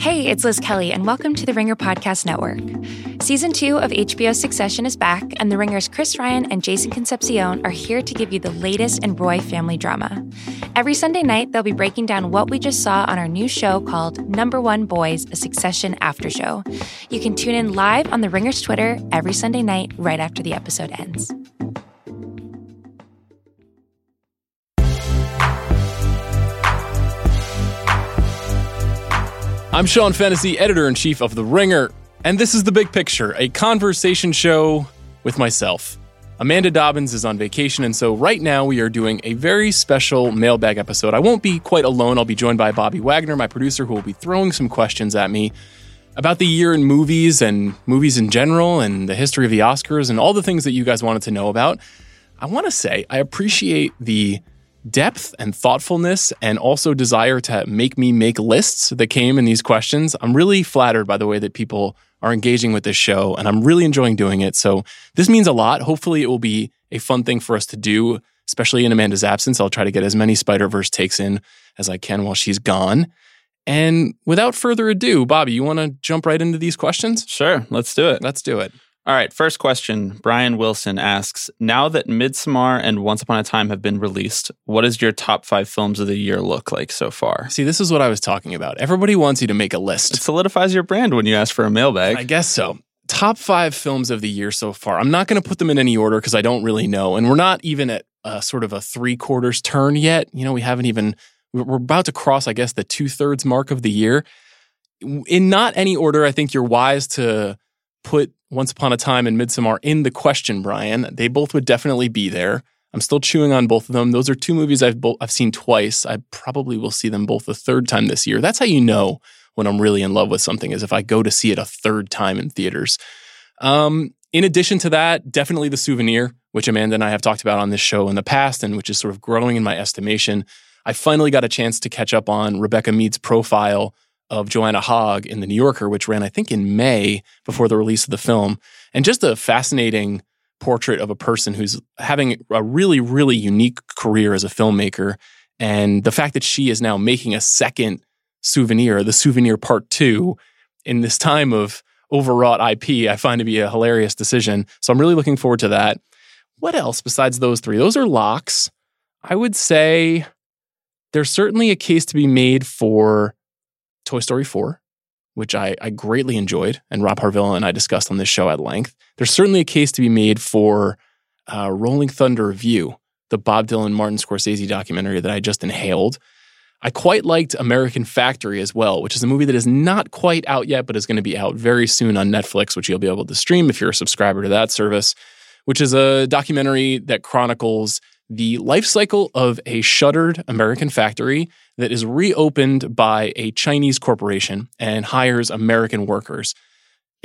Hey, it's Liz Kelly, and welcome to the Ringer Podcast Network. Season 2 of HBO's Succession is back, and The Ringer's Chris Ryan and Jason Concepcion are here to give you the latest in Roy family drama. Every Sunday night, they'll be breaking down what we just saw on our new show called Number One Boys, a Succession After Show. You can tune in live on The Ringer's Twitter every Sunday night right after the episode ends. I'm Sean Fennessy, editor-in-chief of The Ringer, and this is The Big Picture, a conversation show with myself. Amanda Dobbins is on vacation, and so right now we are doing a very special mailbag episode. I won't be quite alone. I'll be joined by Bobby Wagner, my producer, who will be throwing some questions at me about the year in movies and movies in general and the history of the Oscars and all the things that you guys wanted to know about. I want to say I appreciate the depth and thoughtfulness and also desire to make me make lists that came in these questions. I'm really flattered by the way that people are engaging with this show, and I'm really enjoying doing it. So this means a lot. Hopefully it will be a fun thing for us to do, especially in Amanda's absence. I'll try to get as many Spider-Verse takes in as I can while she's gone. And without further ado, Bobby, you want to jump right into these questions? Sure, let's do it. Let's do it. All right, first question. Brian Wilson asks, now that Midsommar and Once Upon a Time have been released, what does your top 5 films of the year look like so far? See, this is what I was talking about. Everybody wants you to make a list. It solidifies your brand when you ask for a mailbag. I guess so. Top 5 films of the year so far. I'm not going to put them in any order because I don't really know. And we're not even at sort of a 3/4 turn yet. You know, we haven't even, we're about to cross, I guess, the 2/3 mark of the year. In not any order, I think you're wise to put Once Upon a Time and Midsommar in the question, Brian. They both would definitely be there. I'm still chewing on both of them. Those are two movies I've seen twice. I probably will see them both a third time this year. That's how you know when I'm really in love with something, is if I go to see it a third time in theaters. In addition to that, definitely The Souvenir, which Amanda and I have talked about on this show in the past and which is sort of growing in my estimation. I finally got a chance to catch up on Rebecca Mead's profile of Joanna Hogg in The New Yorker, which ran, I think, in May before the release of the film. And just a fascinating portrait of a person who's having a really, really unique career as a filmmaker. And the fact that she is now making a second Souvenir, The Souvenir Part 2, in this time of overwrought IP, I find to be a hilarious decision. So I'm really looking forward to that. What else besides those three? Those are locks. I would say there's certainly a case to be made for Toy Story 4, which I greatly enjoyed, and Rob Harvilla and I discussed on this show at length. There's certainly a case to be made for Rolling Thunder Review, the Bob Dylan Martin Scorsese documentary that I just inhaled. I quite liked American Factory as well, which is a movie that is not quite out yet, but is going to be out very soon on Netflix, which you'll be able to stream if you're a subscriber to that service, which is a documentary that chronicles the life cycle of a shuttered American factory that is reopened by a Chinese corporation and hires American workers.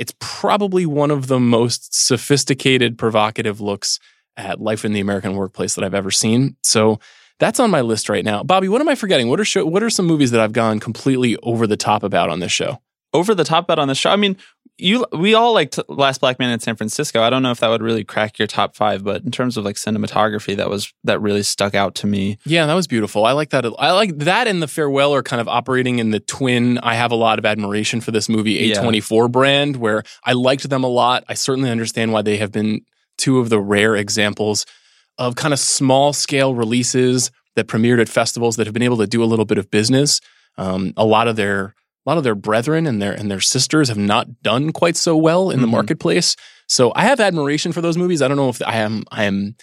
It's probably one of the most sophisticated, provocative looks at life in the American workplace that I've ever seen. So that's on my list right now. Bobby, what am I forgetting? What are some movies that I've gone completely over the top about on this show? Over the top about on this show? I mean, we all liked Last Black Man in San Francisco. I don't know if that would really crack your top 5, but in terms of like cinematography, that really stuck out to me. Yeah, that was beautiful. I like that. I like that, and The Farewell are kind of operating in the twin. I have a lot of admiration for this movie, A24 brand, where I liked them a lot. I certainly understand why they have been two of the rare examples of kind of small scale releases that premiered at festivals that have been able to do a little bit of business. A lot of their brethren and their sisters have not done quite so well in the marketplace. So I have admiration for those movies. I don't know if I am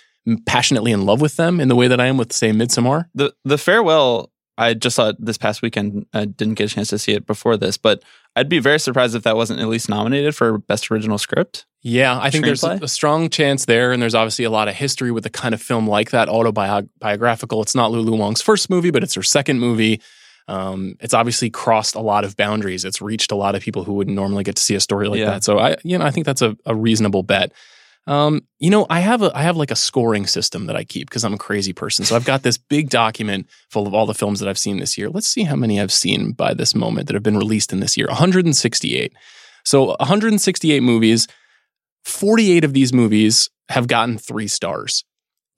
passionately in love with them in the way that I am with, say, Midsommar. The Farewell, I just saw it this past weekend. I didn't get a chance to see it before this, but I'd be very surprised if that wasn't at least nominated for Best Original Script. Yeah, I think there's a strong chance there, and there's obviously a lot of history with a kind of film like that, autobiographical. It's not Lulu Wang's first movie, but it's her second movie. It's obviously crossed a lot of boundaries. It's reached a lot of people who wouldn't normally get to see a story like that. So I think that's a reasonable bet. I have like a scoring system that I keep because I'm a crazy person. So I've got this big document full of all the films that I've seen this year. Let's see how many I've seen by this moment that have been released in this year. 168. So 168 movies, 48 of these movies have gotten 3 stars.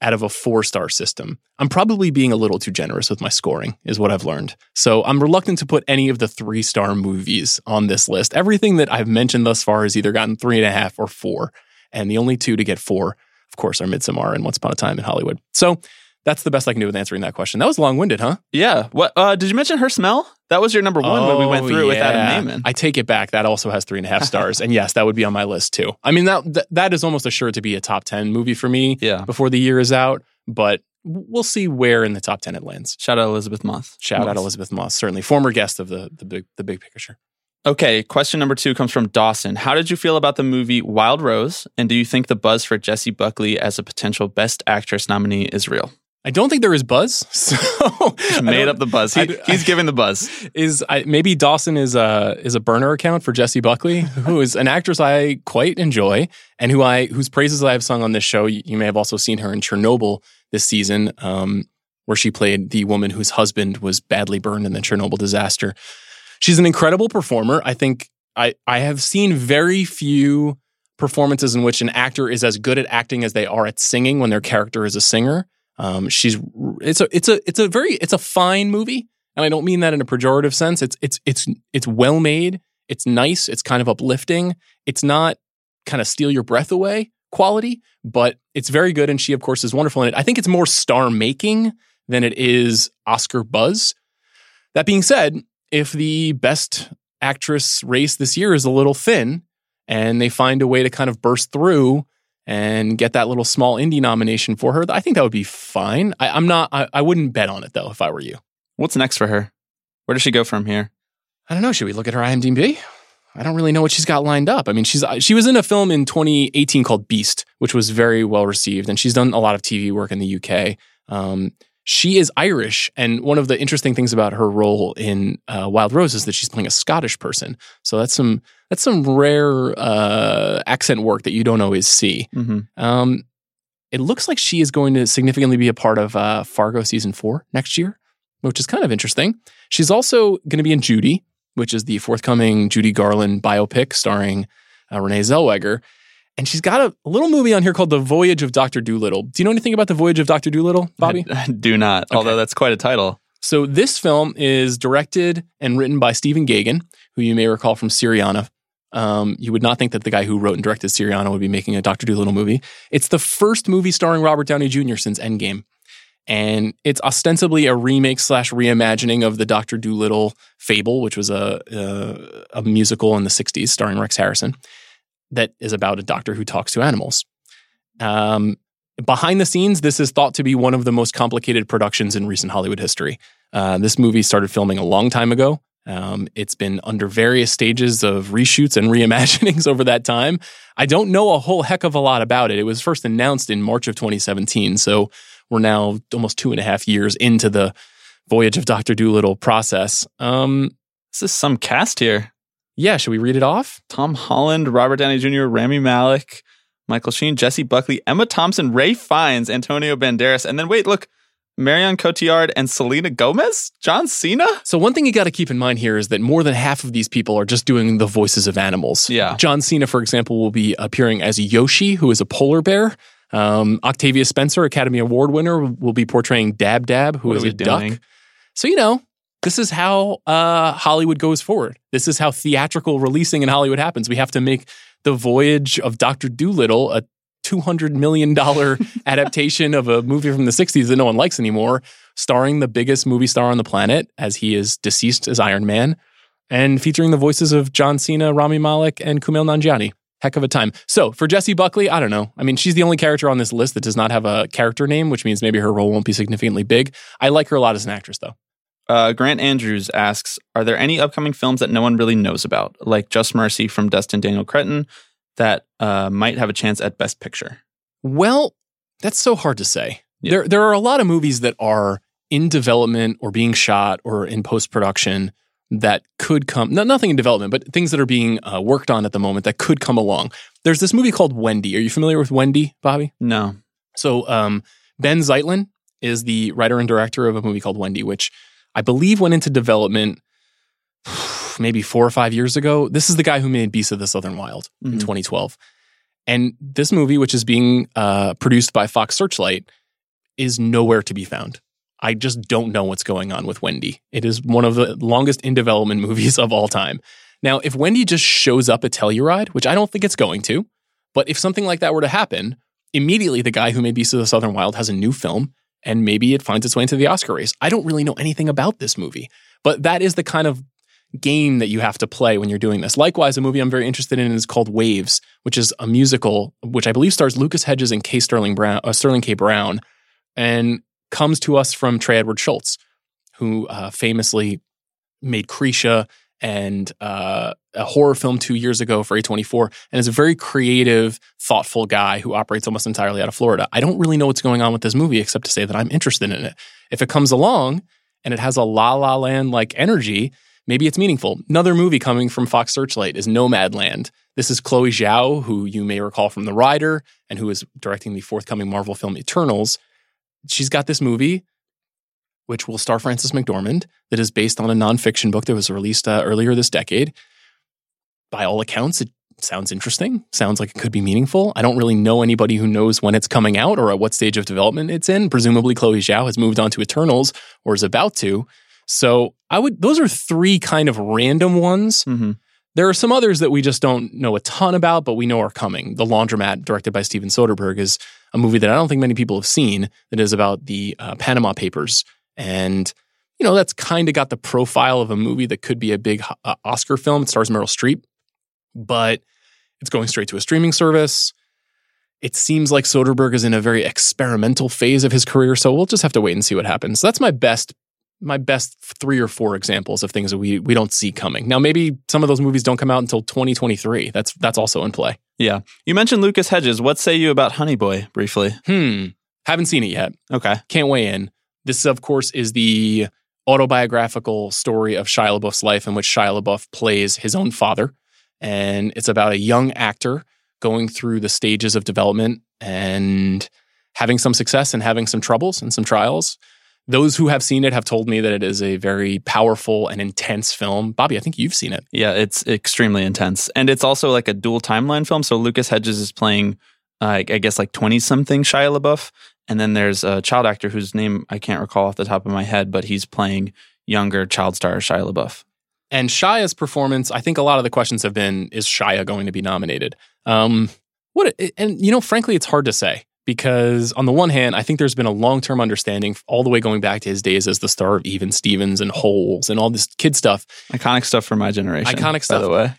out of a 4-star system. I'm probably being a little too generous with my scoring, is what I've learned. So I'm reluctant to put any of the 3-star movies on this list. Everything that I've mentioned thus far has either gotten 3.5 or 4. And the only two to get 4, of course, are Midsommar and Once Upon a Time in Hollywood. So that's the best I can do with answering that question. That was long-winded, huh? Yeah. What, did you mention Her Smell? That was your number one when we went through with Adam Neiman. I take it back. That also has 3.5 stars. And yes, that would be on my list too. I mean, that is almost assured to be a top 10 movie for me before the year is out. But we'll see where in the top 10 it lands. Shout out Elizabeth Moss. Shout out Elizabeth Moss. Certainly. Former guest of the big picture. Okay, question number 2 comes from Dawson. How did you feel about the movie Wild Rose? And do you think the buzz for Jessie Buckley as a potential Best Actress nominee is real? I don't think there is buzz. So made up the buzz. He's giving the buzz. Maybe Dawson is a burner account for Jessie Buckley, who is an actress I quite enjoy and whose praises I have sung on this show. You may have also seen her in Chernobyl this season, where she played the woman whose husband was badly burned in the Chernobyl disaster. She's an incredible performer. I think I have seen very few performances in which an actor is as good at acting as they are at singing when their character is a singer. It's a fine movie, and I don't mean that in a pejorative sense. It's well made. It's nice. It's kind of uplifting. It's not kind of steal your breath away quality, but it's very good. And she, of course, is wonderful in it. I think it's more star making than it is Oscar buzz. That being said, if the Best Actress race this year is a little thin, and they find a way to kind of burst through and get that little small indie nomination for her, I think that would be fine. I wouldn't bet on it, though, if I were you. What's next for her? Where does she go from here? I don't know. Should we look at her IMDb? I don't really know what she's got lined up. I mean, she was in a film in 2018 called Beast, which was very well received, and she's done a lot of TV work in the UK. She is Irish, and one of the interesting things about her role in Wild Rose is that she's playing a Scottish person. So that's some rare accent work that you don't always see. Mm-hmm. It looks like she is going to significantly be a part of Fargo season 4 next year, which is kind of interesting. She's also going to be in Judy, which is the forthcoming Judy Garland biopic starring Renee Zellweger. And she's got a little movie on here called The Voyage of Dr. Doolittle. Do you know anything about The Voyage of Dr. Doolittle, Bobby? I do not, okay. Although that's quite a title. So this film is directed and written by Stephen Gagan, who you may recall from Syriana. You would not think that the guy who wrote and directed Syriana would be making a Dr. Doolittle movie. It's the first movie starring Robert Downey Jr. since Endgame. And it's ostensibly a remake / reimagining of the Dr. Doolittle fable, which was a musical in the 60s starring Rex Harrison. That is about a doctor who talks to animals. Behind the scenes, this is thought to be one of the most complicated productions in recent Hollywood history. This movie started filming a long time ago. It's been under various stages of reshoots and reimaginings over that time. I don't know a whole heck of a lot about it. It was first announced in March of 2017, so we're now almost 2.5 years into the Voyage of Dr. Doolittle process. This is some cast here. Yeah, should we read it off? Tom Holland, Robert Downey Jr., Rami Malek, Michael Sheen, Jessie Buckley, Emma Thompson, Ray Fiennes, Antonio Banderas, and then Marion Cotillard and Selena Gomez? John Cena? So one thing you got to keep in mind here is that more than half of these people are just doing the voices of animals. Yeah. John Cena, for example, will be appearing as Yoshi, who is a polar bear. Octavia Spencer, Academy Award winner, will be portraying Dab Dab, who is a duck. So, you know, this is how Hollywood goes forward. This is how theatrical releasing in Hollywood happens. We have to make The Voyage of Dr. Doolittle a $200 million adaptation of a movie from the 60s that no one likes anymore, starring the biggest movie star on the planet, as he is deceased as Iron Man, and featuring the voices of John Cena, Rami Malek, and Kumail Nanjiani. Heck of a time. So for Jessie Buckley, I don't know. I mean, she's the only character on this list that does not have a character name, which means maybe her role won't be significantly big. I like her a lot as an actress, though. Grant Andrews asks, are there any upcoming films that no one really knows about, like Just Mercy from Dustin Daniel Cretton, that might have a chance at Best Picture? Well, that's so hard to say. Yeah. There are a lot of movies that are in development or being shot or in post-production that could come, nothing in development, but things that are being worked on at the moment that could come along. There's this movie called Wendy. Are you familiar with Wendy, Bobby? No. So Ben Zeitlin is the writer and director of a movie called Wendy, which I believe went into development maybe 4 or 5 years ago. This is the guy who made Beast of the Southern Wild in 2012. And this movie, which is being produced by Fox Searchlight, is nowhere to be found. I just don't know what's going on with Wendy. It is one of the longest in development movies of all time. Now, if Wendy just shows up at Telluride, which I don't think it's going to, but if something like that were to happen, immediately the guy who made Beast of the Southern Wild has a new film, and maybe it finds its way into the Oscar race. I don't really know anything about this movie, but that is the kind of game that you have to play when you're doing this. Likewise, a movie I'm very interested in is called Waves, which is a musical, which I believe stars Lucas Hedges and Sterling K. Brown, and comes to us from Trey Edward Schultz, who famously made Cretia and a horror film 2 years ago for A24, and is a very creative, thoughtful guy who operates almost entirely out of Florida. I don't really know what's going on with this movie except to say that I'm interested in it. If it comes along and it has a La La Land-like energy, maybe it's meaningful. Another movie coming from Fox Searchlight is Nomadland. This is Chloe Zhao, who you may recall from The Rider and who is directing the forthcoming Marvel film Eternals. She's got this movie, which will star Frances McDormand, that is based on a nonfiction book that was released earlier this decade. By all accounts, it sounds interesting. Sounds like it could be meaningful. I don't really know anybody who knows when it's coming out or at what stage of development it's in. Presumably, Chloe Zhao has moved on to Eternals or is about to. So those are three kind of random ones. Mm-hmm. There are some others that we just don't know a ton about, but we know are coming. The Laundromat, directed by Steven Soderbergh, is a movie that I don't think many people have seen, that is about the Panama Papers. And, you know, that's kind of got the profile of a movie that could be a big Oscar film. It stars Meryl Streep, but it's going straight to a streaming service. It seems like Soderbergh is in a very experimental phase of his career, so we'll just have to wait and see what happens. So that's my best three or four examples of things that we don't see coming. Now, maybe some of those movies don't come out until 2023. That's also in play. Yeah. You mentioned Lucas Hedges. What say you about Honey Boy briefly? Haven't seen it yet. Okay. Can't weigh in. This, of course, is the autobiographical story of Shia LaBeouf's life, in which Shia LaBeouf plays his own father. And it's about a young actor going through the stages of development and having some success and having some troubles and some trials. Those who have seen it have told me that it is a very powerful and intense film. Bobby, I think you've seen it. Yeah, it's extremely intense. And it's also like a dual timeline film. So Lucas Hedges is playing, I guess, like 20-something Shia LaBeouf. And then there's a child actor whose name I can't recall off the top of my head, but he's playing younger child star Shia LaBeouf. And Shia's performance, I think a lot of the questions have been, is Shia going to be nominated? And, you know, frankly, it's hard to say. Because on the one hand, I think there's been a long-term understanding all the way going back to his days as the star of Even Stevens and Holes and all this kid stuff. Iconic stuff for my generation. Iconic stuff. By the way.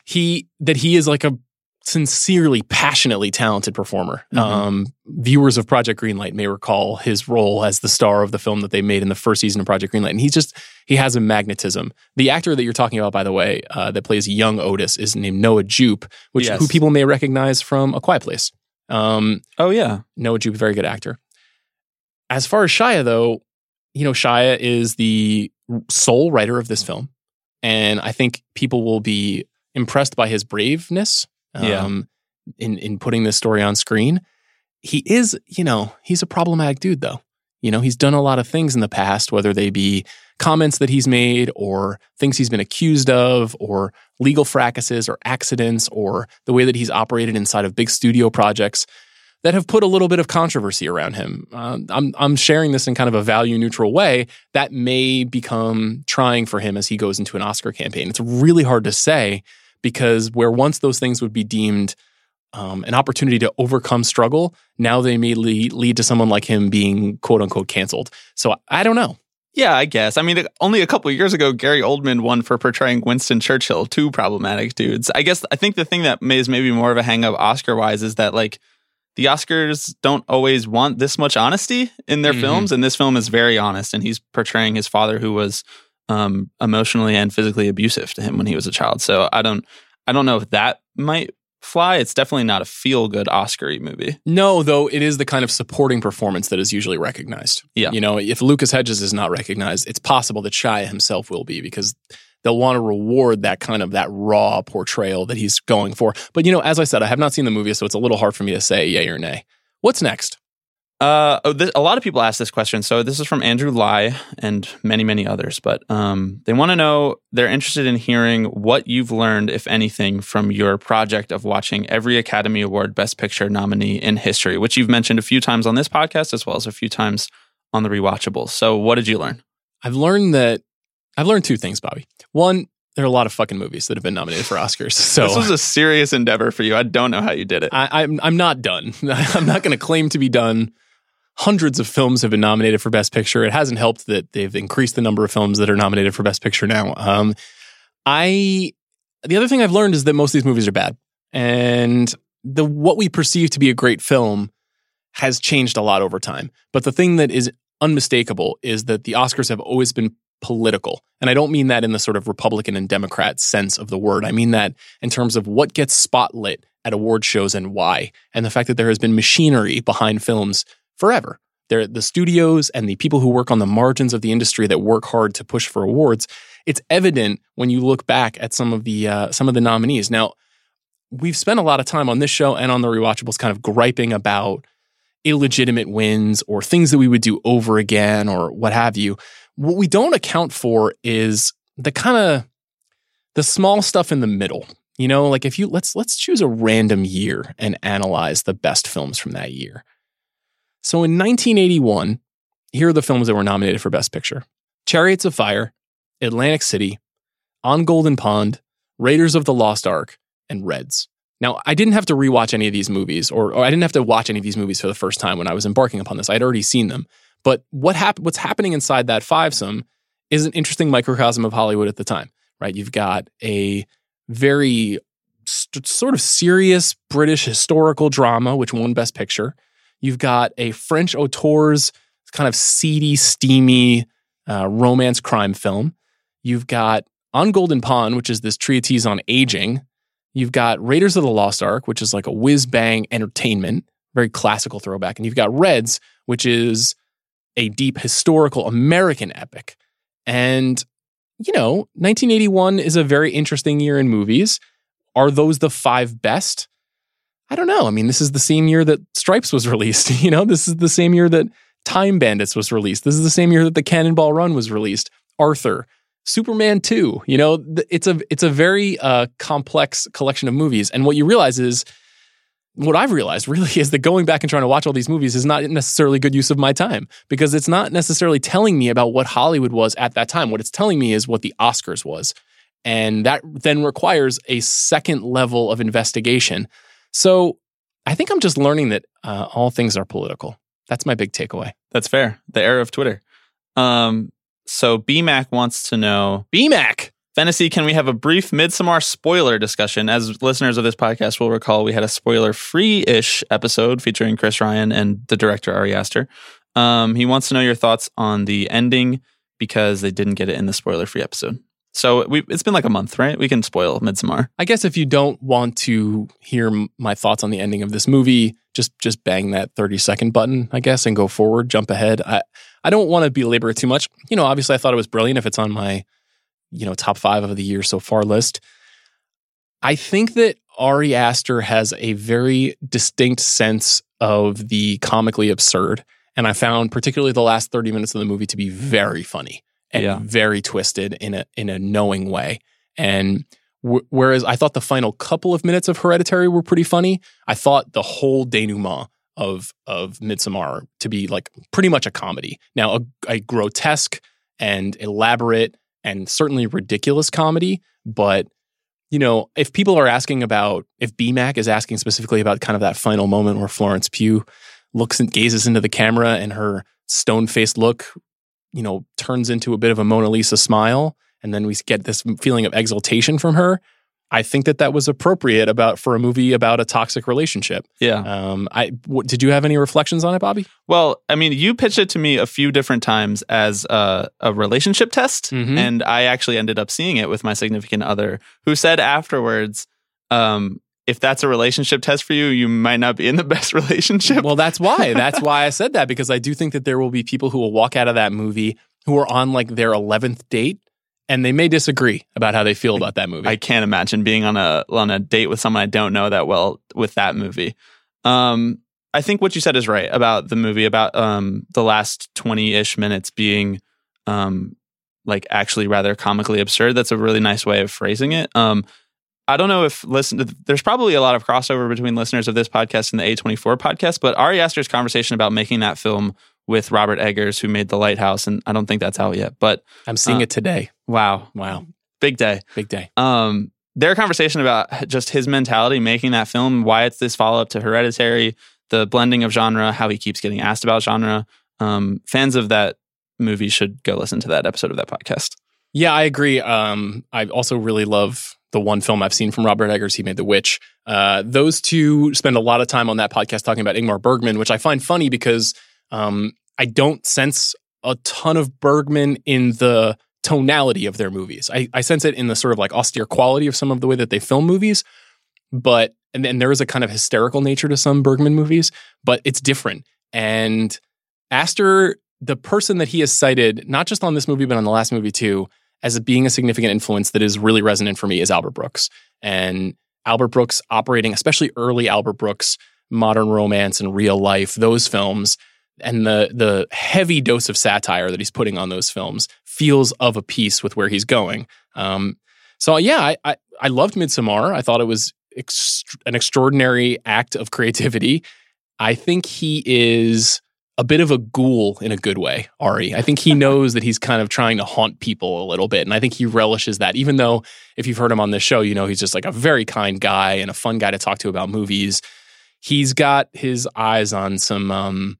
He is like a sincerely, passionately talented performer. Mm-hmm. Viewers of Project Greenlight may recall his role as the star of the film that they made in the first season of Project Greenlight. And he has a magnetism. The actor that you're talking about, by the way, that plays young Otis is named Noah Jupe, who people may recognize from A Quiet Place. Oh yeah, Noah Jupe, very good actor. As far as Shia, though, you know, Shia is the sole writer of this film, and I think people will be impressed by his braveness in putting this story on screen. He is, you know, he's a problematic dude, though. You know, he's done a lot of things in the past, whether they be comments that he's made or things he's been accused of or legal fracases or accidents or the way that he's operated inside of big studio projects that have put a little bit of controversy around him. I'm sharing this in kind of a value-neutral way that may become trying for him as he goes into an Oscar campaign. It's really hard to say because where once those things would be deemed an opportunity to overcome struggle, now they may lead to someone like him being quote-unquote canceled. So I don't know. Yeah, I guess. I mean, only a couple of years ago, Gary Oldman won for portraying Winston Churchill. Two problematic dudes. I think the thing that is maybe more of a hang-up Oscar-wise is that, like, the Oscars don't always want this much honesty in their films, and this film is very honest, and he's portraying his father who was emotionally and physically abusive to him when he was a child. So I don't know if that might fly. It's definitely not a feel-good Oscar-y movie. No, though it is the kind of supporting performance that is usually recognized. Yeah. You know, if Lucas Hedges is not recognized, it's possible that Shia himself will be because they'll want to reward that kind of that raw portrayal that he's going for. But, you know, as I said, I have not seen the movie, so it's a little hard for me to say yay or nay. What's next? A lot of people ask this question. So this is from Andrew Lai and many, many others. But they want to know, they're interested in hearing what you've learned, if anything, from your project of watching every Academy Award Best Picture nominee in history, which you've mentioned a few times on this podcast as well as a few times on the rewatchables. So what did you learn? I've learned two things, Bobby. One, there are a lot of fucking movies that have been nominated for Oscars. So this was a serious endeavor for you. I don't know how you did it. I'm not done. I'm not going to claim to be done. Hundreds of films have been nominated for Best Picture. It hasn't helped that they've increased the number of films that are nominated for Best Picture now. The other thing I've learned is that most of these movies are bad. And what we perceive to be a great film has changed a lot over time. But the thing that is unmistakable is that the Oscars have always been political. And I don't mean that in the sort of Republican and Democrat sense of the word. I mean that in terms of what gets spotlit at award shows and why. And the fact that there has been machinery behind films forever. The studios and the people who work on the margins of the industry that work hard to push for awards. It's evident when you look back at some of the nominees. Now, we've spent a lot of time on this show and on The Rewatchables kind of griping about illegitimate wins or things that we would do over again or what have you. What we don't account for is the small stuff in the middle. You know, like if you let's choose a random year and analyze the best films from that year. So in 1981, here are the films that were nominated for Best Picture. Chariots of Fire, Atlantic City, On Golden Pond, Raiders of the Lost Ark, and Reds. Now, I didn't have to rewatch any of these movies, or I didn't have to watch any of these movies for the first time when I was embarking upon this. I'd already seen them. But what's happening inside that fivesome is an interesting microcosm of Hollywood at the time, right? You've got a very sort of serious British historical drama, which won Best Picture. You've got a French auteur's kind of seedy, steamy romance crime film. You've got On Golden Pond, which is this treatise on aging. You've got Raiders of the Lost Ark, which is like a whiz-bang entertainment, very classical throwback. And you've got Reds, which is a deep historical American epic. And, 1981 is a very interesting year in movies. Are those the five best? I don't know. I mean, this is the same year that Stripes was released. This is the same year that Time Bandits was released. This is the same year that The Cannonball Run was released. Arthur, Superman 2. It's a very complex collection of movies. And what I've realized really is that going back and trying to watch all these movies is not necessarily good use of my time, because it's not necessarily telling me about what Hollywood was at that time. What it's telling me is what the Oscars was. And that then requires a second level of investigation. So I think I'm just learning that all things are political. That's my big takeaway. That's fair. The era of Twitter. So BMAC wants to know... BMAC! Fantasy, can we have a brief Midsommar spoiler discussion? As listeners of this podcast will recall, we had a spoiler-free-ish episode featuring Chris Ryan and the director Ari Aster. He wants to know your thoughts on the ending because they didn't get it in the spoiler-free episode. So it's been like a month, right? We can spoil Midsommar. I guess if you don't want to hear my thoughts on the ending of this movie, just bang that 30-second button, I guess, and go forward, jump ahead. I don't want to belabor it too much. Obviously I thought it was brilliant. If it's on my, top 5 of the year so far list. I think that Ari Aster has a very distinct sense of the comically absurd. And I found particularly the last 30 minutes of the movie to be very funny. And very twisted in a knowing way. And whereas I thought the final couple of minutes of Hereditary were pretty funny, I thought the whole denouement of Midsommar to be like pretty much a comedy. Now, a grotesque and elaborate and certainly ridiculous comedy, but if people are asking about, if BMAC is asking specifically about kind of that final moment where Florence Pugh looks and gazes into the camera and her stone-faced look turns into a bit of a Mona Lisa smile, and then we get this feeling of exultation from her. I think that was appropriate for a movie about a toxic relationship. Yeah. Did you have any reflections on it, Bobby? Well, I mean, you pitched it to me a few different times as a relationship test, and I actually ended up seeing it with my significant other, who said afterwards, if that's a relationship test for you, you might not be in the best relationship. Well, that's why. That's why I said that, because I do think that there will be people who will walk out of that movie who are on like their 11th date, and they may disagree about how they feel about that movie. I can't imagine being on a date with someone I don't know that well with that movie. I think what you said is right about the movie, about the last 20-ish minutes being like actually rather comically absurd. That's a really nice way of phrasing it. I don't know if there's probably a lot of crossover between listeners of this podcast and the A24 podcast, but Ari Aster's conversation about making that film with Robert Eggers, who made The Lighthouse, and I don't think that's out yet. But I'm seeing it today. Wow. Big day. Big day. Their conversation about just his mentality making that film, why it's this follow-up to Hereditary, the blending of genre, how he keeps getting asked about genre. Fans of that movie should go listen to that episode of that podcast. Yeah, I agree. I also really love the one film I've seen from Robert Eggers. He made The Witch. Those two spend a lot of time on that podcast talking about Ingmar Bergman, which I find funny because I don't sense a ton of Bergman in the tonality of their movies. I sense it in the sort of like austere quality of some of the way that they film movies, but and then there is a kind of hysterical nature to some Bergman movies, but it's different. And Aster, the person that he has cited, not just on this movie, but on the last movie too, as being a significant influence that is really resonant for me is Albert Brooks. And Albert Brooks operating, especially early Albert Brooks, Modern Romance and Real Life, those films, and the heavy dose of satire that he's putting on those films feels of a piece with where he's going. I loved Midsommar. I thought it was an extraordinary act of creativity. I think he is a bit of a ghoul in a good way, Ari. I think he knows that he's kind of trying to haunt people a little bit, and I think he relishes that, even though if you've heard him on this show, you know he's just like a very kind guy and a fun guy to talk to about movies. He's got his eyes on some,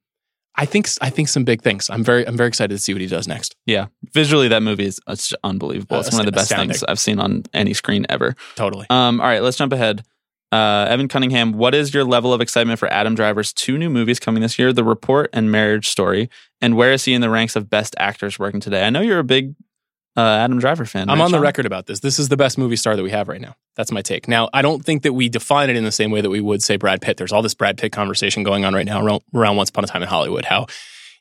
I think some big things. I'm very excited to see what he does next. Yeah. Visually, that movie is unbelievable. It's one of the best things I've seen on any screen ever. Totally. All right, let's jump ahead. Evan Cunningham, what is your level of excitement for Adam Driver's two new movies coming this year, The Report and Marriage Story? And where is he in the ranks of best actors working today? I know you're a big Adam Driver fan. I'm right, on John? The record about this. This is the best movie star that we have right now. That's my take. Now, I don't think that we define it in the same way that we would say Brad Pitt. There's all this Brad Pitt conversation going on right now around Once Upon a Time in Hollywood, how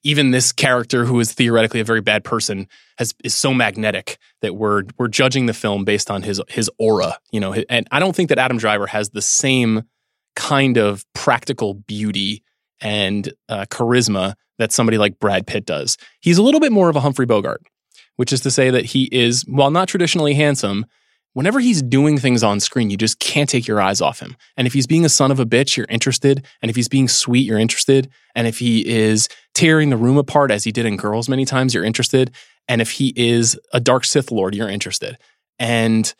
even this character who is theoretically a very bad person is so magnetic that we're judging the film based on his aura, you know. And I don't think that Adam Driver has the same kind of practical beauty and charisma that somebody like Brad Pitt does. He's a little bit more of a Humphrey Bogart, which is to say that he is, while not traditionally handsome, whenever he's doing things on screen, you just can't take your eyes off him. And if he's being a son of a bitch, you're interested. And if he's being sweet, you're interested. And if he is tearing the room apart, as he did in Girls many times, you're interested. And if he is a dark Sith Lord, you're interested. And,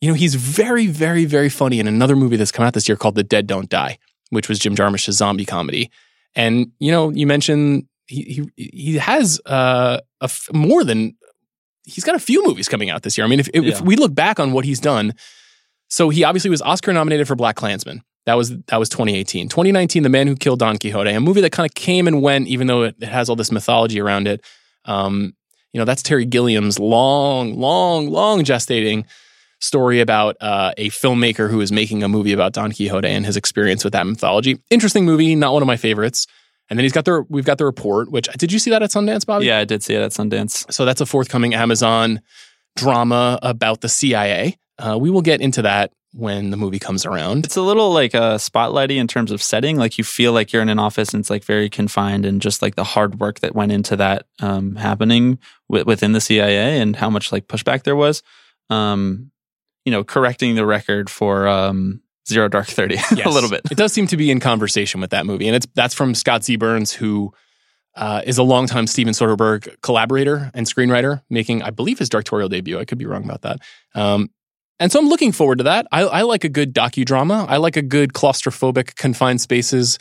you know, he's very, very, very funny in another movie that's come out this year called The Dead Don't Die, which was Jim Jarmusch's zombie comedy. And, you know, you mentioned he has more than... He's got a few movies coming out this year. I mean, if we look back on what he's done, so he obviously was Oscar nominated for BlacKkKlansman. That was 2018. 2019, The Man Who Killed Don Quixote, a movie that kind of came and went, even though it has all this mythology around it. You know, that's Terry Gilliam's long gestating story about a filmmaker who is making a movie about Don Quixote and his experience with that mythology. Interesting movie, not one of my favorites. And then we've got The Report, which, did you see that at Sundance, Bobby? Yeah, I did see it at Sundance. So that's a forthcoming Amazon drama about the CIA. We will get into that when the movie comes around. It's a little like spotlighty in terms of setting. Like you feel like you're in an office and it's like very confined, and just like the hard work that went into that happening within the CIA and how much like pushback there was. You know, correcting the record for... Zero Dark 30, yes. A little bit. It does seem to be in conversation with that movie. And that's from Scott Z. Burns, who is a longtime Steven Soderbergh collaborator and screenwriter, making, I believe, his directorial debut. I could be wrong about that. And so I'm looking forward to that. I like a good docudrama. I like a good claustrophobic, confined spaces,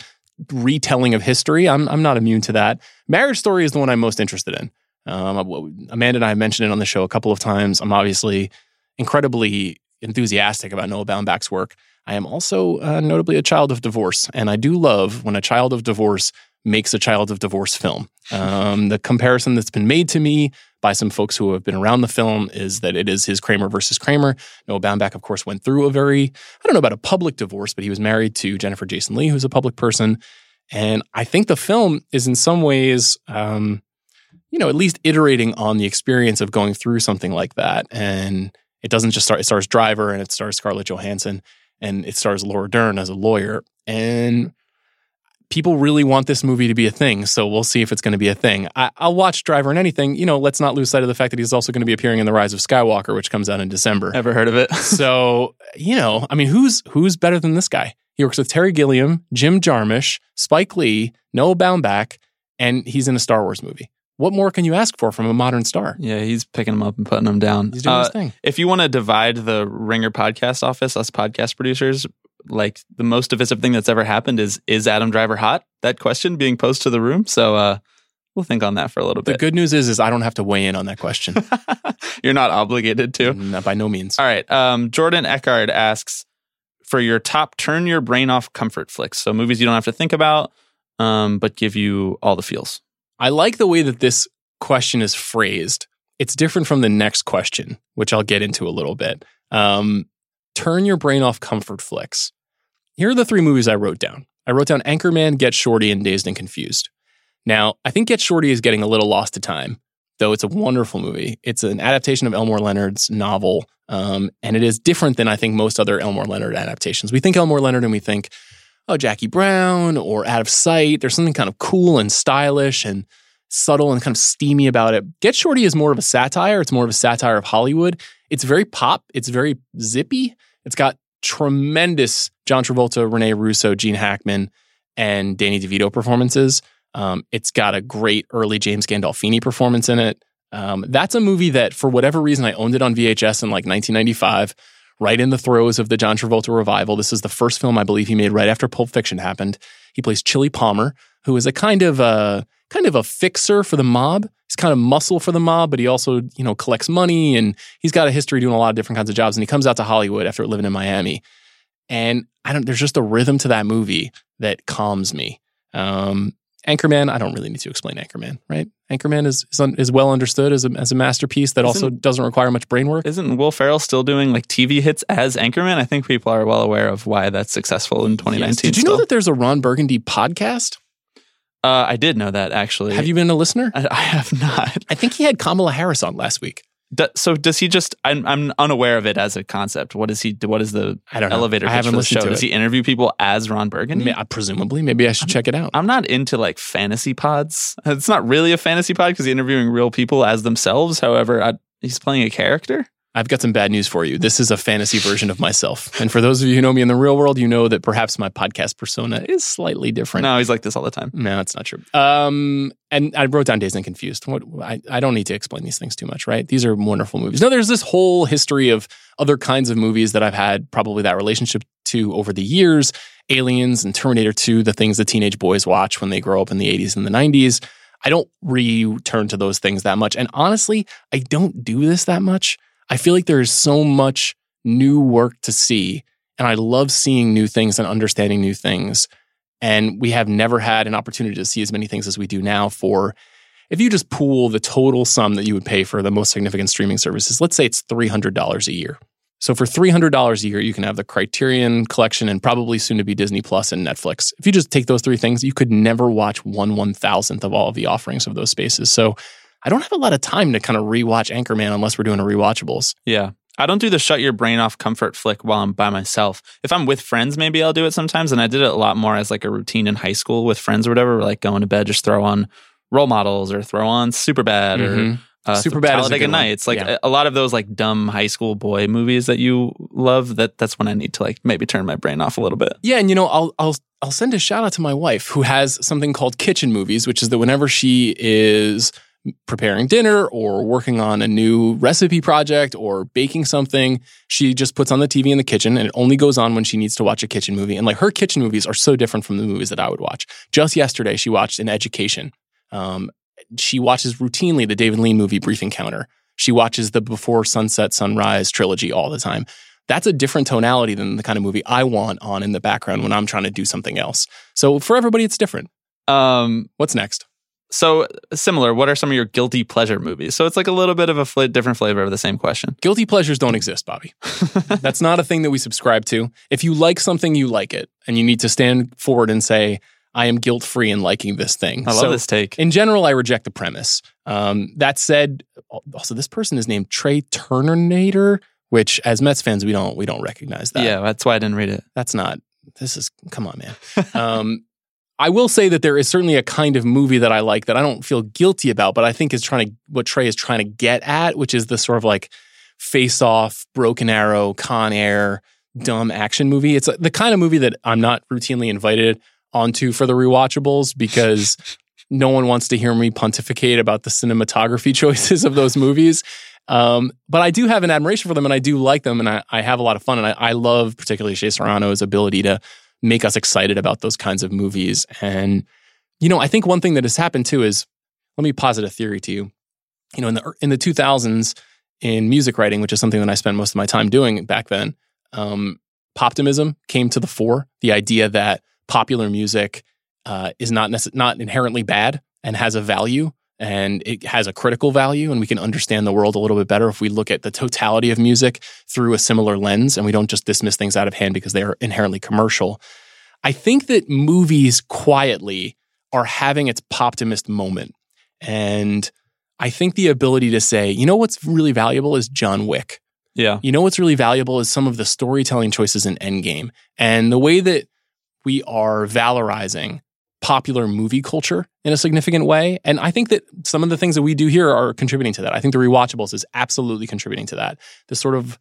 retelling of history. I'm not immune to that. Marriage Story is the one I'm most interested in. Amanda and I have mentioned it on the show a couple of times. I'm obviously incredibly enthusiastic about Noah Baumbach's work. I am also notably a child of divorce, and I do love when a child of divorce makes a child of divorce film. The comparison that's been made to me by some folks who have been around the film is that it is his Kramer versus Kramer. Noah Baumbach, of course, went through a very, I don't know about a public divorce, but he was married to Jennifer Jason Leigh, who's a public person. And I think the film is in some ways, you know, at least iterating on the experience of going through something like that. And it doesn't just start, it stars Driver and it stars Scarlett Johansson. And it stars Laura Dern as a lawyer. And people really want this movie to be a thing, so we'll see if it's going to be a thing. I'll watch Driver and anything. You know, let's not lose sight of the fact that he's also going to be appearing in The Rise of Skywalker, which comes out in December. Ever heard of it? So, you know, I mean, who's better than this guy? He works with Terry Gilliam, Jim Jarmusch, Spike Lee, Noah Baumbach, and he's in a Star Wars movie. What more can you ask for from a modern star? Yeah, he's picking them up and putting them down. He's doing his thing. If you want to divide the Ringer podcast office, us podcast producers, like the most divisive thing that's ever happened is Adam Driver hot? That question being posed to the room. So we'll think on that for a little bit. The good news is I don't have to weigh in on that question. You're not obligated to? No, by no means. All right. Jordan Eckard asks for your top turn your brain off comfort flicks. So movies you don't have to think about, but give you all the feels. I like the way that this question is phrased. It's different from the next question, which I'll get into a little bit. Turn your brain off comfort flicks. Here are the three movies I wrote down. I wrote down Anchorman, Get Shorty, and Dazed and Confused. Now, I think Get Shorty is getting a little lost to time, though it's a wonderful movie. It's an adaptation of Elmore Leonard's novel, and it is different than I think most other Elmore Leonard adaptations. We think Elmore Leonard and we think, oh, Jackie Brown or Out of Sight. There's something kind of cool and stylish and subtle and kind of steamy about it. Get Shorty is more of a satire. It's more of a satire of Hollywood. It's very pop. It's very zippy. It's got tremendous John Travolta, Rene Russo, Gene Hackman, and Danny DeVito performances. It's got a great early James Gandolfini performance in it. That's a movie that, for whatever reason, I owned it on VHS in like 1995. Right in the throes of the John Travolta revival. This is the first film I believe he made right after Pulp Fiction happened. He plays Chili Palmer, who is a kind of a fixer for the mob. He's kind of muscle for the mob, but he also, you know, collects money, and he's got a history doing a lot of different kinds of jobs. And he comes out to Hollywood after living in Miami. And there's just a rhythm to that movie that calms me. Anchorman, I don't really need to explain Anchorman, right? Anchorman is well understood as a masterpiece that also doesn't require much brain work. Isn't Will Ferrell still doing like TV hits as Anchorman? I think people are well aware of why that's successful in 2019. Yes. Did you know that there's a Ron Burgundy podcast? I did know that, actually. Have you been a listener? I have not. I think he had Kamala Harris on last week. So does he just? I'm unaware of it as a concept. What is he? What is the elevator pitch for the show? Does he interview people as Ron Burgundy? Presumably, maybe I should check it out. I'm not into like fantasy pods. It's not really a fantasy pod because he's interviewing real people as themselves. However, he's playing a character. I've got some bad news for you. This is a fantasy version of myself. And for those of you who know me in the real world, you know that perhaps my podcast persona is slightly different. No, he's like this all the time. No, it's not true. And I wrote down Dazed and Confused. I don't need to explain these things too much, right? These are wonderful movies. Now, there's this whole history of other kinds of movies that I've had probably that relationship to over the years. Aliens and Terminator 2, the things that teenage boys watch when they grow up in the 80s and the 90s. I don't return to those things that much. And honestly, I don't do this that much. I feel like there is so much new work to see, and I love seeing new things and understanding new things. And we have never had an opportunity to see as many things as we do now for, if you just pool the total sum that you would pay for the most significant streaming services, let's say it's $300 a year. So for $300 a year, you can have the Criterion Collection and probably soon to be Disney Plus and Netflix. If you just take those three things, you could never watch 1/1000th of all of the offerings of those spaces. So I don't have a lot of time to kind of rewatch Anchorman unless we're doing a rewatchables. Yeah. I don't do the shut your brain off comfort flick while I'm by myself. If I'm with friends, maybe I'll do it sometimes. And I did it a lot more as like a routine in high school with friends or whatever, like going to bed, just throw on Role Models or throw on Superbad or Superbad is a good night. It's like a lot of those like dumb high school boy movies that you love. That's when I need to like maybe turn my brain off a little bit. Yeah. And you know, I'll send a shout out to my wife who has something called kitchen movies, which is that whenever she is preparing dinner or working on a new recipe project or baking something, she just puts on the TV in the kitchen, and it only goes on when she needs to watch a kitchen movie. And like her kitchen movies are so different from the movies that I would watch. Just yesterday, she watched an education. She watches routinely the David Lean movie Brief Encounter. She watches the Before Sunset, Sunrise trilogy all the time. That's a different tonality than the kind of movie I want on in the background when I'm trying to do something else. So for everybody, it's different. What's next? So similar, what are some of your guilty pleasure movies? So it's like a little bit of a different flavor of the same question. Guilty pleasures don't exist, Bobby. That's not a thing that we subscribe to. If you like something, you like it. And you need to stand forward and say, I am guilt-free in liking this thing. I love this take. In general, I reject the premise. That said, also this person is named Trey Turnernator, which as Mets fans, we don't recognize that. Yeah, that's why I didn't read it. Come on, man. I will say that there is certainly a kind of movie that I like that I don't feel guilty about, but I think what Trey is trying to get at, which is the sort of like Face-Off, Broken Arrow, Con Air, dumb action movie. It's the kind of movie that I'm not routinely invited onto for the rewatchables because no one wants to hear me pontificate about the cinematography choices of those movies. But I do have an admiration for them, and I do like them, and I have a lot of fun. And I love particularly Shea Serrano's ability to make us excited about those kinds of movies. And, you know, I think one thing that has happened too is, let me posit a theory to you. You know, in the 2000s, in music writing, which is something that I spent most of my time doing back then, poptimism came to the fore. The idea that popular music is not inherently bad and has a value, and it has a critical value, and we can understand the world a little bit better if we look at the totality of music through a similar lens, and we don't just dismiss things out of hand because they are inherently commercial. I think that movies quietly are having its poptimist moment. And I think the ability to say, you know what's really valuable is John Wick. Yeah. You know what's really valuable is some of the storytelling choices in Endgame. And the way that we are valorizing popular movie culture in a significant way. And I think that some of the things that we do here are contributing to that. I think the rewatchables is absolutely contributing to that. This sort of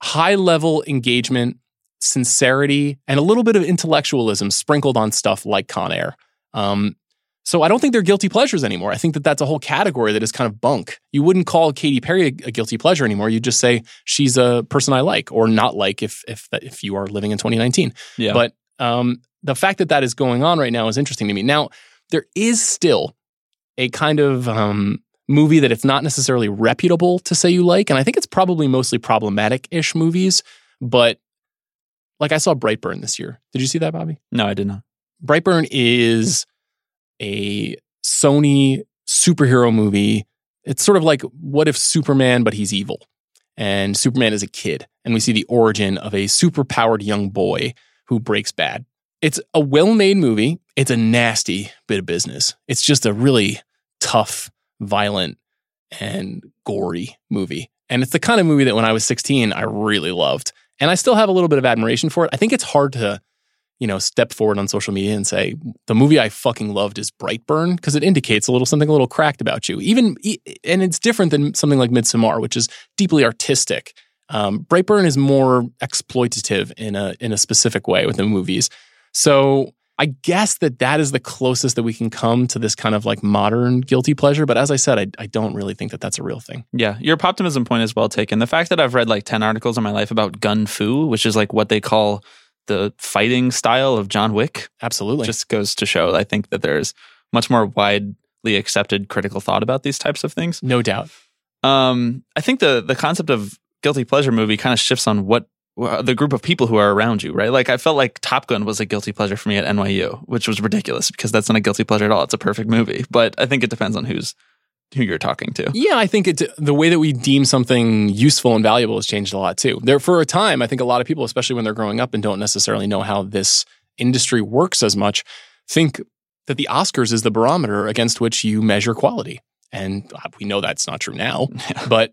high-level engagement, sincerity, and a little bit of intellectualism sprinkled on stuff like Con Air. So I don't think they're guilty pleasures anymore. I think that that's a whole category that is kind of bunk. You wouldn't call Katy Perry a guilty pleasure anymore. You'd just say she's a person I like or not like if you are living in 2019. Yeah. But the fact that that is going on right now is interesting to me. Now, there is still a kind of movie that it's not necessarily reputable to say you like, and I think it's probably mostly problematic-ish movies, but like I saw Brightburn this year. Did you see that, Bobby? No, I did not. Brightburn is a Sony superhero movie. It's sort of like, what if Superman, but he's evil? And Superman is a kid. And we see the origin of a super-powered young boy who breaks bad. It's a well-made movie. It's a nasty bit of business. It's just a really tough, violent, and gory movie. And it's the kind of movie that when I was 16, I really loved. And I still have a little bit of admiration for it. I think it's hard to, you know, step forward on social media and say, the movie I fucking loved is Brightburn, because it indicates something a little cracked about you. And it's different than something like Midsommar, which is deeply artistic. Brightburn is more exploitative in a specific way within movies. So I guess that is the closest that we can come to this kind of like modern guilty pleasure. But as I said, I don't really think that that's a real thing. Yeah. Your poptimism point is well taken. The fact that I've read like 10 articles in my life about gun fu, which is like what they call the fighting style of John Wick. Absolutely. Just goes to show, I think, that there's much more widely accepted critical thought about these types of things. No doubt. I think the concept of guilty pleasure movie kind of shifts on what the group of people who are around you, right? Like I felt like Top Gun was a guilty pleasure for me at NYU, which was ridiculous because that's not a guilty pleasure at all. It's a perfect movie. But I think it depends on who you're talking to. Yeah, I think the way that we deem something useful and valuable has changed a lot too. There, for a time, I think a lot of people, especially when they're growing up and don't necessarily know how this industry works as much, think that the Oscars is the barometer against which you measure quality. And we know that's not true now, but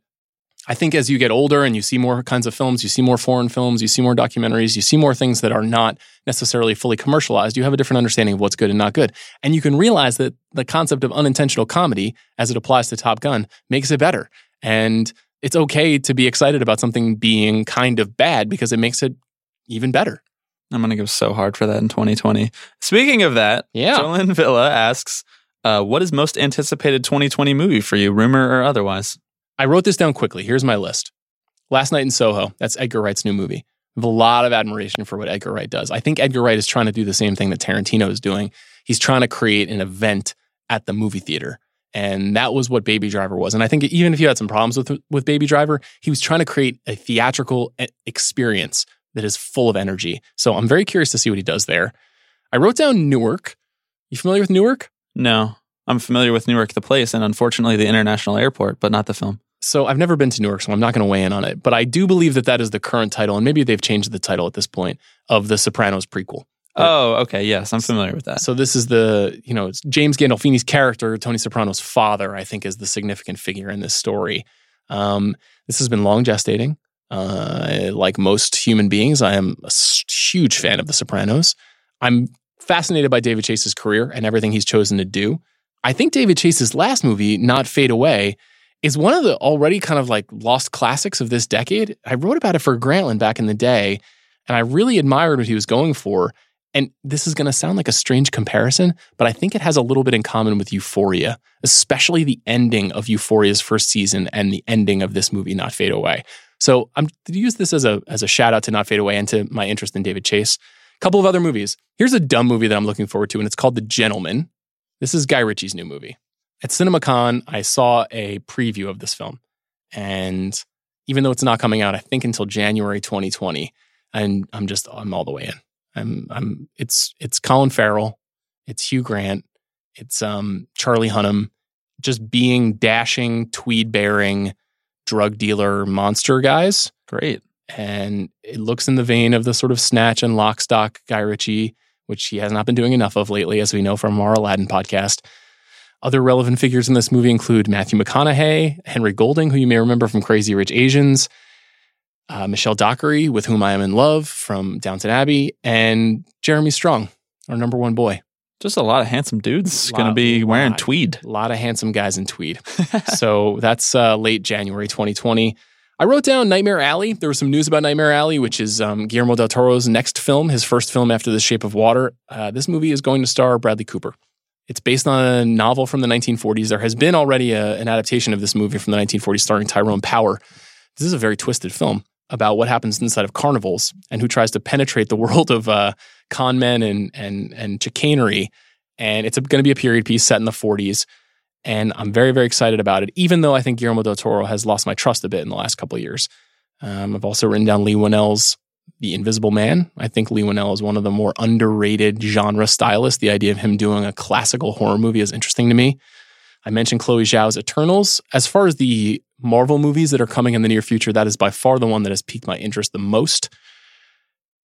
I think as you get older and you see more kinds of films, you see more foreign films, you see more documentaries, you see more things that are not necessarily fully commercialized, you have a different understanding of what's good and not good. And you can realize that the concept of unintentional comedy, as it applies to Top Gun, makes it better. And it's okay to be excited about something being kind of bad because it makes it even better. I'm going to go so hard for that in 2020. Speaking of that, yeah. Jolyn Villa asks, what is most anticipated 2020 movie for you, rumor or otherwise? I wrote this down quickly. Here's my list. Last Night in Soho. That's Edgar Wright's new movie. I have a lot of admiration for what Edgar Wright does. I think Edgar Wright is trying to do the same thing that Tarantino is doing. He's trying to create an event at the movie theater. And that was what Baby Driver was. And I think even if you had some problems with Baby Driver, he was trying to create a theatrical experience that is full of energy. So I'm very curious to see what he does there. I wrote down Newark. You familiar with Newark? No. I'm familiar with Newark, the place, and unfortunately the international airport, but not the film. So I've never been to Newark, so I'm not going to weigh in on it. But I do believe that is the current title, and maybe they've changed the title at this point, of the Sopranos prequel. Oh, okay. Yes, I'm familiar with that. So this is it's James Gandolfini's character, Tony Soprano's father, I think, is the significant figure in this story. This has been long gestating. Like most human beings, I am a huge fan of The Sopranos. I'm fascinated by David Chase's career and everything he's chosen to do. I think David Chase's last movie, Not Fade Away, is one of the already kind of like lost classics of this decade. I wrote about it for Grantland back in the day, and I really admired what he was going for. And this is going to sound like a strange comparison, but I think it has a little bit in common with Euphoria, especially the ending of Euphoria's first season and the ending of this movie, Not Fade Away. So I'm to use this as a shout out to Not Fade Away and to my interest in David Chase. A couple of other movies. Here's a dumb movie that I'm looking forward to, and it's called The Gentleman. This is Guy Ritchie's new movie. At CinemaCon, I saw a preview of this film. And even though it's not coming out, I think until January 2020, and I'm all the way in. It's Colin Farrell, it's Hugh Grant, it's Charlie Hunnam, just being dashing, tweed-bearing, drug dealer monster guys. Great. And it looks in the vein of the sort of Snatch and Lock, Stock Guy Ritchie, which he has not been doing enough of lately, as we know from our Aladdin podcast. Other relevant figures in this movie include Matthew McConaughey, Henry Golding, who you may remember from Crazy Rich Asians, Michelle Dockery, with whom I am in love, from Downton Abbey, and Jeremy Strong, our number one boy. Just a lot of handsome dudes going to be wearing tweed. A lot of handsome guys in tweed. So that's late January 2020. I wrote down Nightmare Alley. There was some news about Nightmare Alley, which is Guillermo del Toro's next film, his first film after The Shape of Water. This movie is going to star Bradley Cooper. It's based on a novel from the 1940s. There has been already an adaptation of this movie from the 1940s starring Tyrone Power. This is a very twisted film about what happens inside of carnivals and who tries to penetrate the world of con men and chicanery. And it's going to be a period piece set in the 40s. And I'm very, very excited about it, even though I think Guillermo del Toro has lost my trust a bit in the last couple of years. I've also written down Lee Whannell's The Invisible Man. I think Lee Whannell is one of the more underrated genre stylists. The idea of him doing a classical horror movie is interesting to me. I mentioned Chloe Zhao's Eternals. As far as the Marvel movies that are coming in the near future, that is by far the one that has piqued my interest the most.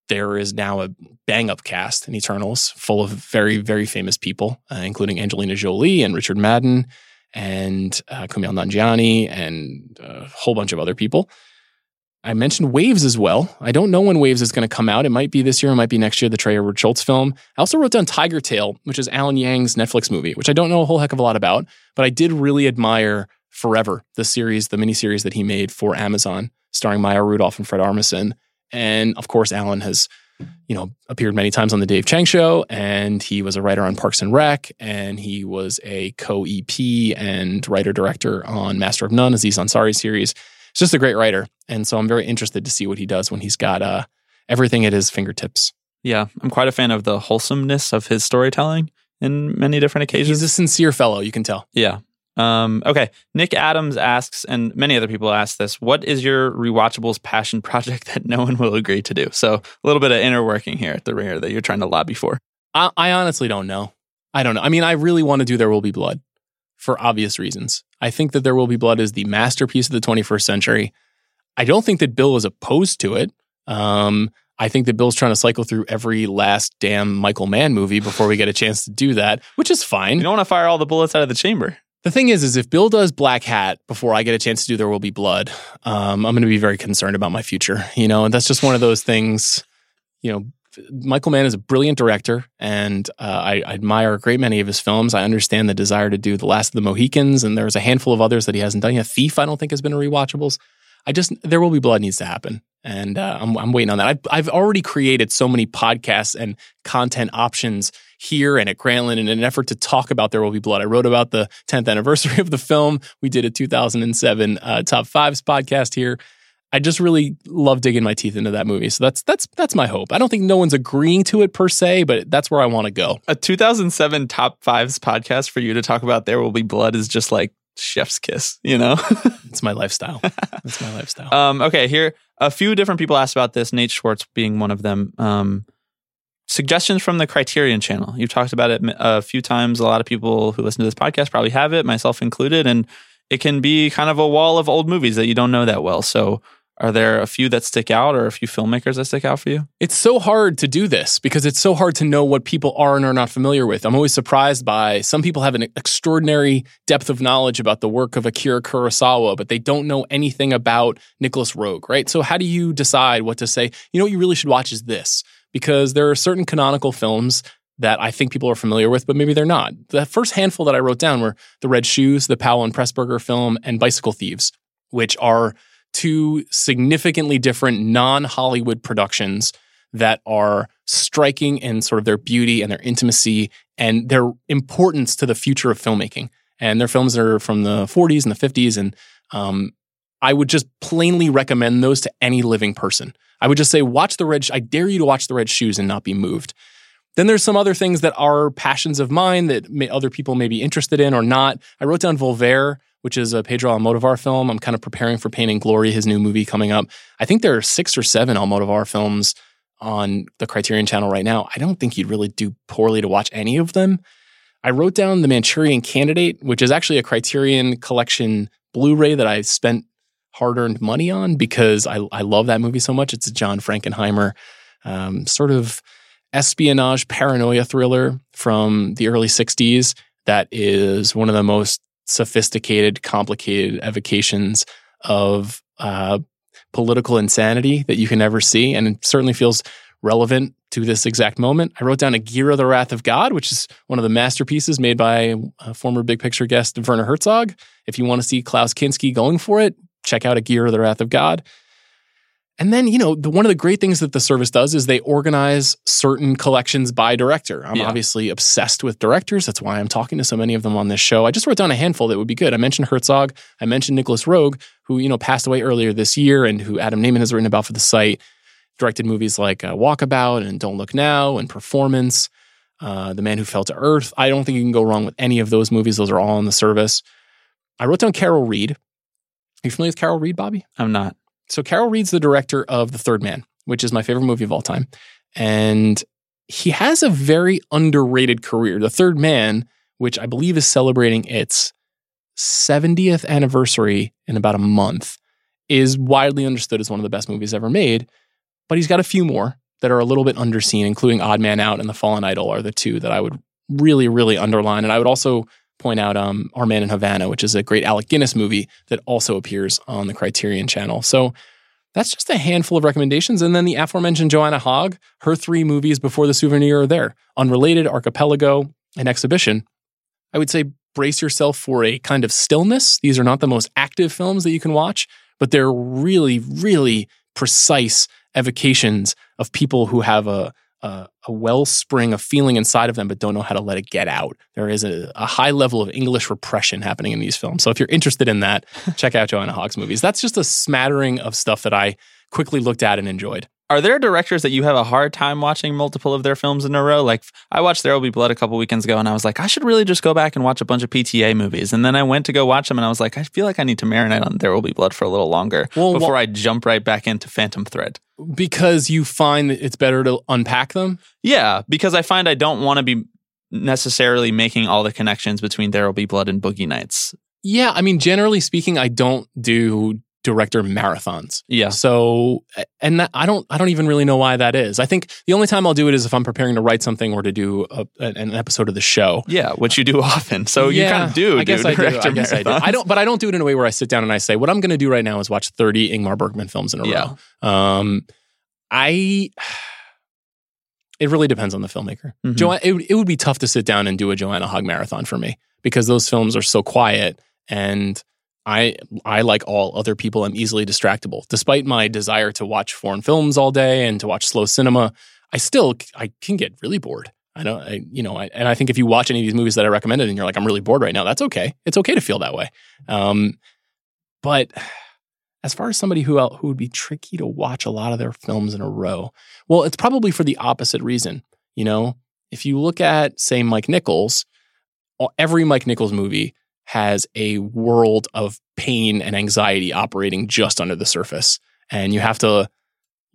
There is now a bang-up cast in Eternals full of very, very famous people, including Angelina Jolie and Richard Madden and Kumail Nanjiani and a whole bunch of other people. I mentioned Waves as well. I don't know when Waves is going to come out. It might be this year. It might be next year, the Trey Edward Schultz film. I also wrote down Tiger Tail, which is Alan Yang's Netflix movie, which I don't know a whole heck of a lot about, but I did really admire Forever, the miniseries that he made for Amazon, starring Maya Rudolph and Fred Armisen. And of course, Alan has, appeared many times on the Dave Chang Show, and he was a writer on Parks and Rec, and he was a co-EP and writer-director on Master of None, Aziz Ansari's series. He's just a great writer, and so I'm very interested to see what he does when he's got everything at his fingertips. Yeah, I'm quite a fan of the wholesomeness of his storytelling in many different occasions. He's a sincere fellow, you can tell. Yeah. Okay, Nick Adams asks, and many other people ask this, what is your Rewatchables passion project that no one will agree to do? So a little bit of inner working here at The Ringer that you're trying to lobby for. I honestly don't know. I mean, I really want to do There Will Be Blood for obvious reasons. I think that There Will Be Blood is the masterpiece of the 21st century. I don't think that Bill is opposed to it. I think that Bill's trying to cycle through every last damn Michael Mann movie before we get a chance to do that, which is fine. You don't want to fire all the bullets out of the chamber. The thing is if Bill does Black Hat before I get a chance to do There Will Be Blood, I'm going to be very concerned about my future, and that's just one of those things, Michael Mann is a brilliant director, and I admire a great many of his films. I understand the desire to do The Last of the Mohicans, and there's a handful of others that he hasn't done yet. Thief, I don't think, has been a Rewatchables. There Will Be Blood needs to happen, and I'm waiting on that. I've already created so many podcasts and content options here and at Grantland in an effort to talk about There Will Be Blood. I wrote about the 10th anniversary of the film. We did a 2007 Top Fives podcast here. I just really love digging my teeth into that movie. So that's my hope. I don't think no one's agreeing to it per se, but that's where I want to go. A 2007 Top Fives podcast for you to talk about There Will Be Blood is just like chef's kiss, It's my lifestyle. That's my lifestyle. Okay, here, a few different people asked about this, Nate Schwartz being one of them. Suggestions from the Criterion channel. You've talked about it a few times. A lot of people who listen to this podcast probably have it, myself included, and it can be kind of a wall of old movies that you don't know that well. So are there a few that stick out or a few filmmakers that stick out for you? It's so hard to do this because it's so hard to know what people are and are not familiar with. I'm always surprised by some people have an extraordinary depth of knowledge about the work of Akira Kurosawa, but they don't know anything about Nicholas Roeg, right? So how do you decide what to say? What you really should watch is this. Because there are certain canonical films that I think people are familiar with, but maybe they're not. The first handful that I wrote down were The Red Shoes, the Powell and Pressburger film, and Bicycle Thieves, which are two significantly different non-Hollywood productions that are striking in sort of their beauty and their intimacy and their importance to the future of filmmaking. And their films are from the 40s and the 50s. And I would just plainly recommend those to any living person. I would just say, watch The Red Shoes. I dare you to watch The Red Shoes and not be moved. Then there's some other things that are passions of mine that other people may be interested in or not. I wrote down Volver, which is a Pedro Almodovar film. I'm kind of preparing for Pain and Glory, his new movie coming up. I think there are 6 or 7 Almodovar films on the Criterion Channel right now. I don't think you'd really do poorly to watch any of them. I wrote down The Manchurian Candidate, which is actually a Criterion Collection Blu-ray that I spent hard-earned money on because I love that movie so much. It's a John Frankenheimer sort of espionage paranoia thriller from the early 60s that is one of the most sophisticated, complicated evocations of political insanity that you can ever see, and it certainly feels relevant to this exact moment. I wrote down Akira, The Wrath of God, which is one of the masterpieces made by former Big Picture guest Werner Herzog. If you want to see Klaus Kinski going for it, check out Akira, The Wrath of God. And then, you know, one of the great things that the service does is they organize certain collections by director. I'm obviously obsessed with directors. That's why I'm talking to so many of them on this show. I just wrote down a handful that would be good. I mentioned Herzog. I mentioned Nicholas Roeg, who, you know, passed away earlier this year and who Adam Naiman has written about for the site. Directed movies like Walkabout and Don't Look Now and Performance, The Man Who Fell to Earth. I don't think you can go wrong with any of those movies. Those are all on the service. I wrote down Carol Reed. Are you familiar with Carol Reed, Bobby? I'm not. So Carol Reed's the director of The Third Man, which is my favorite movie of all time. And he has a very underrated career. The Third Man, which I believe is celebrating its 70th anniversary in about a month, is widely understood as one of the best movies ever made. But he's got a few more that are a little bit underseen, including Odd Man Out and The Fallen Idol are the two that I would really, really underline. And I would also point out Our Man in Havana, which is a great Alec Guinness movie that also appears on the Criterion Channel. So that's just a handful of recommendations. And then the aforementioned Joanna Hogg, her 3 movies before The Souvenir are there: Unrelated, Archipelago, and Exhibition. I would say brace yourself for a kind of stillness. These are not the most active films that you can watch, but they're really, really precise evocations of people who have a wellspring of feeling inside of them but don't know how to let it get out. There is a high level of English repression happening in these films. So if you're interested in that, check out Joanna Hogg's movies. That's just a smattering of stuff that I quickly looked at and enjoyed. Are there directors that you have a hard time watching multiple of their films in a row? Like, I watched There Will Be Blood a couple weekends ago, and I was like, I should really just go back and watch a bunch of PTA movies. And then I went to go watch them, and I was like, I feel like I need to marinate on There Will Be Blood for a little longer before I jump right back into Phantom Thread. Because you find that it's better to unpack them? Yeah, because I find I don't want to be necessarily making all the connections between There Will Be Blood and Boogie Nights. Yeah, I mean, generally speaking, I don't do director marathons. Yeah. So, and that, I don't even really know why that is. I think the only time I'll do it is if I'm preparing to write something or to do an episode of the show. Yeah, which you do often. So yeah, you kind of do director marathons. I don't do it in a way where I sit down and I say, what I'm going to do right now is watch 30 Ingmar Bergman films in a row. It really depends on the filmmaker. Mm-hmm. It would be tough to sit down and do a Joanna Hogg marathon for me because those films are so quiet, and I like all other people, I'm easily distractible. Despite my desire to watch foreign films all day and to watch slow cinema, I can get really bored. And I think if you watch any of these movies that I recommended and you're like, I'm really bored right now, that's okay. It's okay to feel that way. But as far as somebody who would be tricky to watch a lot of their films in a row, well, it's probably for the opposite reason. You know, if you look at, say, Mike Nichols, every Mike Nichols movie has a world of pain and anxiety operating just under the surface. And you have to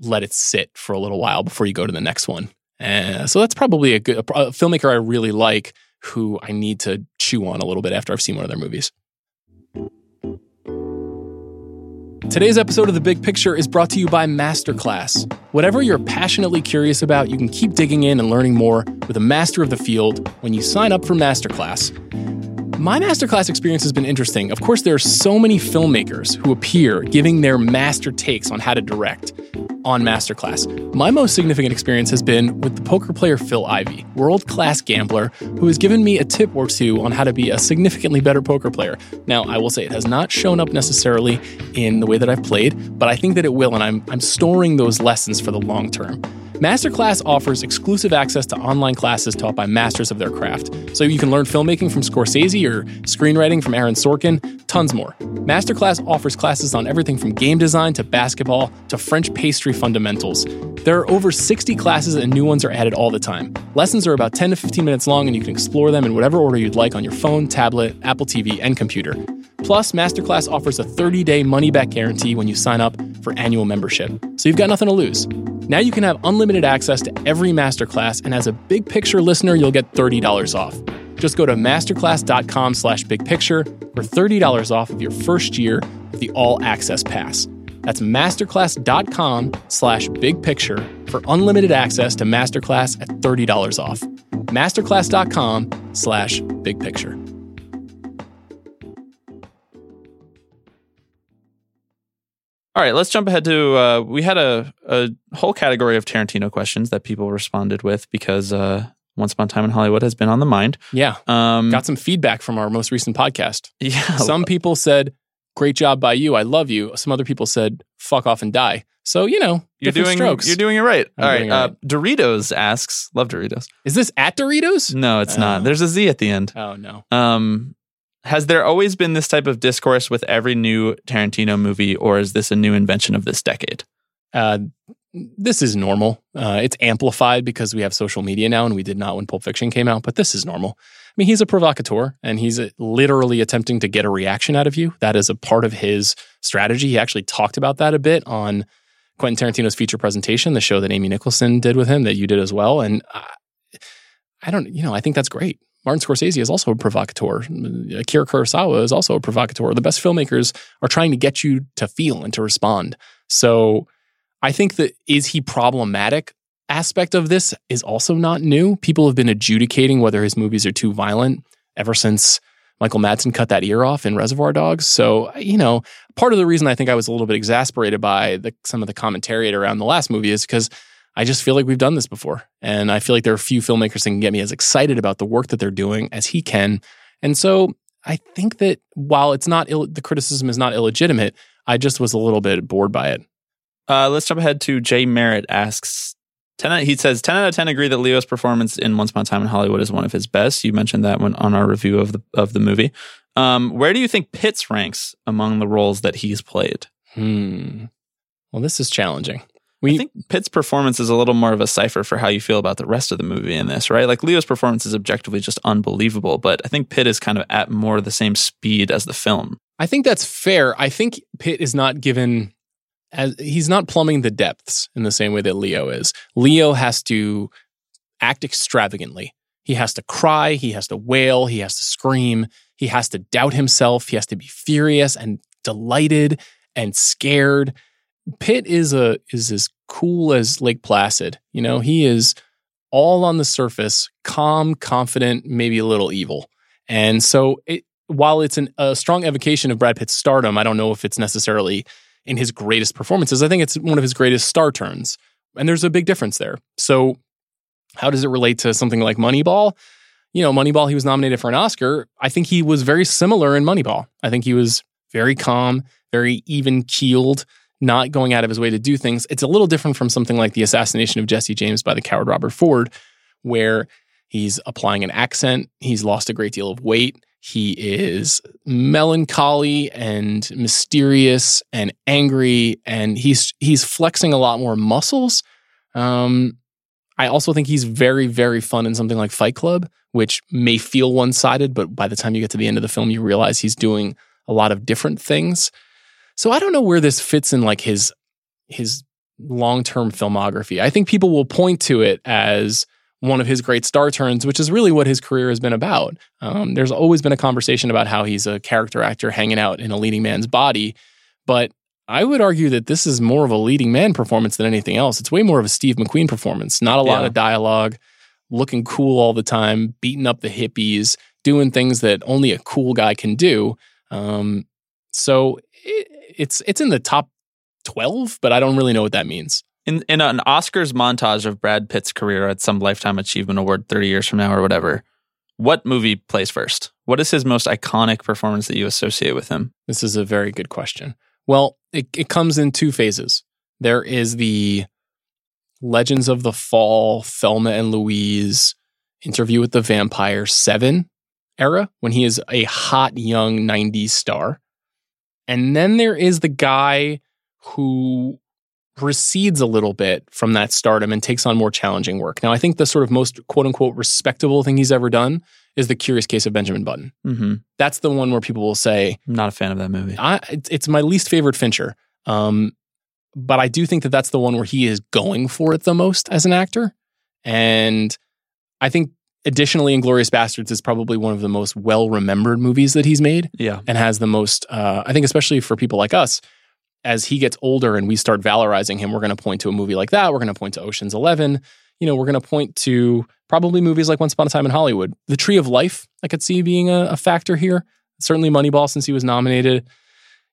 let it sit for a little while before you go to the next one. And so that's probably a filmmaker I really like who I need to chew on a little bit after I've seen one of their movies. Today's episode of The Big Picture is brought to you by Masterclass. Whatever you're passionately curious about, you can keep digging in and learning more with a master of the field when you sign up for Masterclass. My Masterclass experience has been interesting. Of course, there are so many filmmakers who appear giving their master takes on how to direct on Masterclass. My most significant experience has been with the poker player Phil Ivey, world-class gambler, who has given me a tip or two on how to be a significantly better poker player. Now, I will say it has not shown up necessarily in the way that I've played, but I think that it will, and I'm storing those lessons for the long term. Masterclass offers exclusive access to online classes taught by masters of their craft, so you can learn filmmaking from Scorsese or screenwriting from Aaron Sorkin, tons more. Masterclass offers classes on everything from game design to basketball to French pastry fundamentals. There are over 60 classes and new ones are added all the time. Lessons are about 10 to 15 minutes long and you can explore them in whatever order you'd like on your phone, tablet, Apple TV, and computer. Plus, Masterclass offers a 30-day money-back guarantee when you sign up for annual membership, so you've got nothing to lose. Now you can have unlimited access to every Masterclass, and as a Big Picture listener, you'll get $30 off. Just go to masterclass.com/bigpicture for $30 off of your first year of the All Access Pass. That's masterclass.com/bigpicture for unlimited access to Masterclass at $30 off. Masterclass.com/bigpicture. All right, let's jump ahead to, we had a whole category of Tarantino questions that people responded with because Once Upon a Time in Hollywood has been on the mind. Yeah, got some feedback from our most recent podcast. Yeah, some people said, great job by you, I love you. Some other people said, fuck off and die. So, you know, different strokes. You're doing it right. All right. Doritos asks, love Doritos. Is this at Doritos? No, it's not. There's a Z at the end. Oh, no. Has there always been this type of discourse with every new Tarantino movie, or is this a new invention of this decade? This is normal. It's amplified because we have social media now, and we did not when Pulp Fiction came out, but this is normal. I mean, he's a provocateur, and he's literally attempting to get a reaction out of you. That is a part of his strategy. He actually talked about that a bit on Quentin Tarantino's feature presentation, the show that Amy Nicholson did with him that you did as well. And I think that's great. Martin Scorsese is also a provocateur. Akira Kurosawa is also a provocateur. The best filmmakers are trying to get you to feel and to respond. So I think that is he problematic aspect of this is also not new. People have been adjudicating whether his movies are too violent ever since Michael Madsen cut that ear off in Reservoir Dogs. So, you know, part of the reason I think I was a little bit exasperated by some of the commentary around the last movie is because I just feel like we've done this before. And I feel like there are few filmmakers that can get me as excited about the work that they're doing as he can. And so I think that while it's not the criticism is not illegitimate, I just was a little bit bored by it. Let's jump ahead to Jay Merritt asks, he says, 10 out of 10 agree that Leo's performance in Once Upon a Time in Hollywood is one of his best. You mentioned that when on our review of the movie. Where do you think Pitts ranks among the roles that he's played? Well, this is challenging. I think Pitt's performance is a little more of a cipher for how you feel about the rest of the movie in this, right? Like Leo's performance is objectively just unbelievable, but I think Pitt is kind of at more the same speed as the film. I think that's fair. I think Pitt is not given as he's not plumbing the depths in the same way that Leo is. Leo has to act extravagantly. He has to cry. He has to wail. He has to scream. He has to doubt himself. He has to be furious and delighted and scared. Pitt is as cool as Lake Placid. You know, he is all on the surface, calm, confident, maybe a little evil. And so while it's a strong evocation of Brad Pitt's stardom, I don't know if it's necessarily in his greatest performances. I think it's one of his greatest star turns. And there's a big difference there. So how does it relate to something like Moneyball? You know, Moneyball, he was nominated for an Oscar. I think he was very similar in Moneyball. I think he was very calm, very even-keeled, not going out of his way to do things. It's a little different from something like the assassination of Jesse James by the coward Robert Ford, where he's applying an accent, he's lost a great deal of weight, he is melancholy and mysterious and angry, and he's flexing a lot more muscles. I also think he's very, very fun in something like Fight Club, which may feel one-sided, but by the time you get to the end of the film, you realize he's doing a lot of different things. So I don't know where this fits in like his long-term filmography. I think people will point to it as one of his great star turns, which is really what his career has been about. There's always been a conversation about how he's a character actor hanging out in a leading man's body, but I would argue that this is more of a leading man performance than anything else. It's way more of a Steve McQueen performance. Not a lot of dialogue, looking cool all the time, beating up the hippies, doing things that only a cool guy can do. So it's in the top 12, but I don't really know what that means. In an Oscars montage of Brad Pitt's career at some Lifetime Achievement Award 30 years from now or whatever, what movie plays first? What is his most iconic performance that you associate with him? This is a very good question. Well, it comes in two phases. There is the Legends of the Fall, Thelma and Louise, Interview with the Vampire, Seven era, when he is a hot young 90s star. And then there is the guy who recedes a little bit from that stardom and takes on more challenging work. Now, I think the sort of most quote-unquote respectable thing he's ever done is The Curious Case of Benjamin Button. Mm-hmm. That's the one where people will say... I'm not a fan of that movie. It's my least favorite Fincher. But I do think that that's the one where he is going for it the most as an actor. And I think additionally, Inglourious Bastards is probably one of the most well-remembered movies that he's made. Yeah. And has the most, I think especially for people like us, as he gets older and we start valorizing him, we're going to point to a movie like that. We're going to point to Ocean's 11. You know, we're going to point to probably movies like Once Upon a Time in Hollywood. The Tree of Life, I could see being a factor here. Certainly Moneyball, since he was nominated.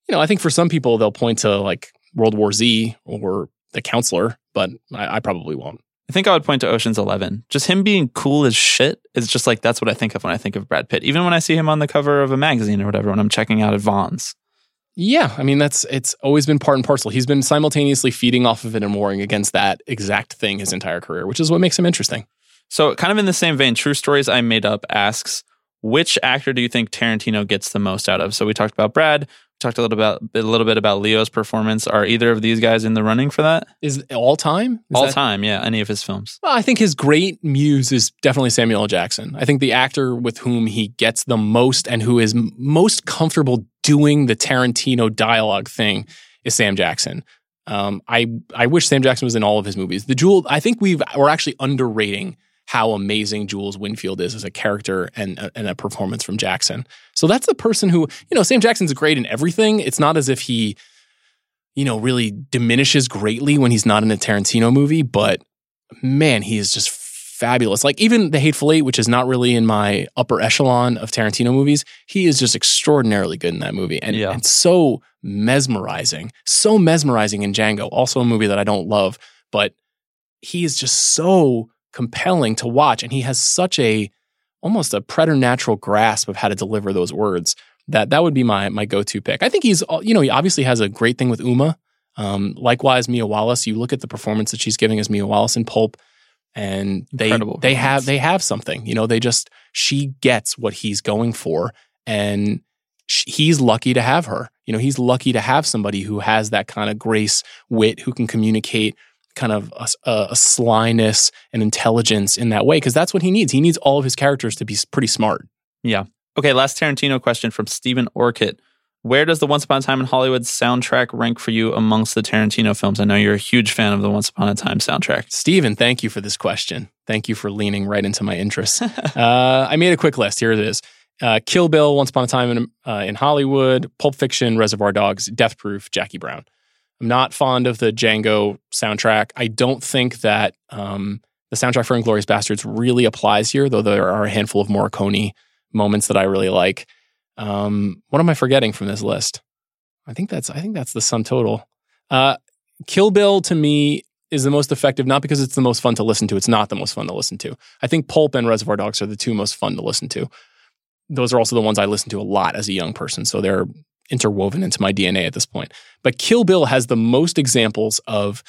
You know, I think for some people, they'll point to like World War Z or The Counselor, but I probably won't. I think I would point to Ocean's 11. Just him being cool as shit is just like, that's what I think of when I think of Brad Pitt. Even when I see him on the cover of a magazine or whatever, when I'm checking out at Vons. Yeah, I mean, it's always been part and parcel. He's been simultaneously feeding off of it and warring against that exact thing his entire career, which is what makes him interesting. So kind of in the same vein, True Stories I Made Up asks, which actor do you think Tarantino gets the most out of? So we talked about Brad, we talked a little bit about Leo's performance. Are either of these guys in the running for that? Is all time? Yeah, any of his films. Well, I think his great muse is definitely Samuel L. Jackson. I think the actor with whom he gets the most and who is most comfortable doing the Tarantino dialogue thing is Sam Jackson. I wish Sam Jackson was in all of his movies. The Jewel, I think we're actually underrating how amazing Jules Winfield is as a character and a performance from Jackson. So that's the person who, you know, Sam Jackson's great in everything. It's not as if he, you know, really diminishes greatly when he's not in a Tarantino movie, but man, he is just fabulous. Like even The Hateful Eight, which is not really in my upper echelon of Tarantino movies, he is just extraordinarily good in that movie. And so mesmerizing in Django, also a movie that I don't love, but he is just so compelling to watch, and he has such almost a preternatural grasp of how to deliver those words that would be my go-to pick. I think he's, you know, he obviously has a great thing with Uma. Likewise, Mia Wallace. You look at the performance that she's giving as Mia Wallace in Pulp, and they have something. You know, she gets what he's going for, and he's lucky to have her. You know, he's lucky to have somebody who has that kind of grace, wit, who can communicate kind of a slyness and intelligence in that way, because that's what he needs. He needs all of his characters to be pretty smart. Yeah. Okay, last Tarantino question from Stephen Orchid. Where does the Once Upon a Time in Hollywood soundtrack rank for you amongst the Tarantino films? I know you're a huge fan of the Once Upon a Time soundtrack. Stephen, thank you for this question. Thank you for leaning right into my interests. I made a quick list. Here it is. Kill Bill, Once Upon a Time in Hollywood, Pulp Fiction, Reservoir Dogs, Death Proof, Jackie Brown. I'm not fond of the Django soundtrack. I don't think that the soundtrack for Inglourious Bastards really applies here, though there are a handful of Morricone moments that I really like. What am I forgetting from this list? I think that's the sum total. Kill Bill, to me, is the most effective, not because it's the most fun to listen to. It's not the most fun to listen to. I think Pulp and Reservoir Dogs are the two most fun to listen to. Those are also the ones I listened to a lot as a young person, so they're interwoven into my DNA at this point. But Kill Bill has the most examples of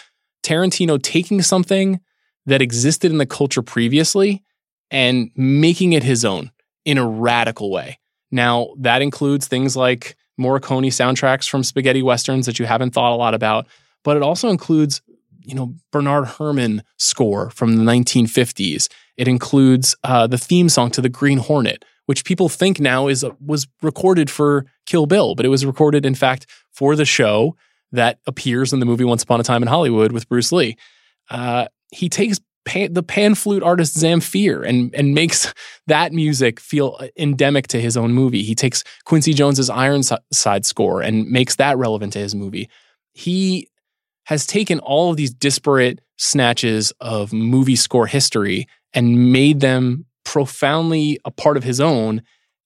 Tarantino taking something that existed in the culture previously and making it his own in a radical way. Now, that includes things like Morricone soundtracks from spaghetti westerns that you haven't thought a lot about, but it also includes, you know, Bernard Herrmann score from the 1950s. It includes the theme song to The Green Hornet, which people think now was recorded for Kill Bill, but it was recorded, in fact, for the show that appears in the movie Once Upon a Time in Hollywood with Bruce Lee. He takes the pan flute artist Zamfir and makes that music feel endemic to his own movie. He takes Quincy Jones's Ironside score and makes that relevant to his movie. He has taken all of these disparate snatches of movie score history and made them profoundly a part of his own,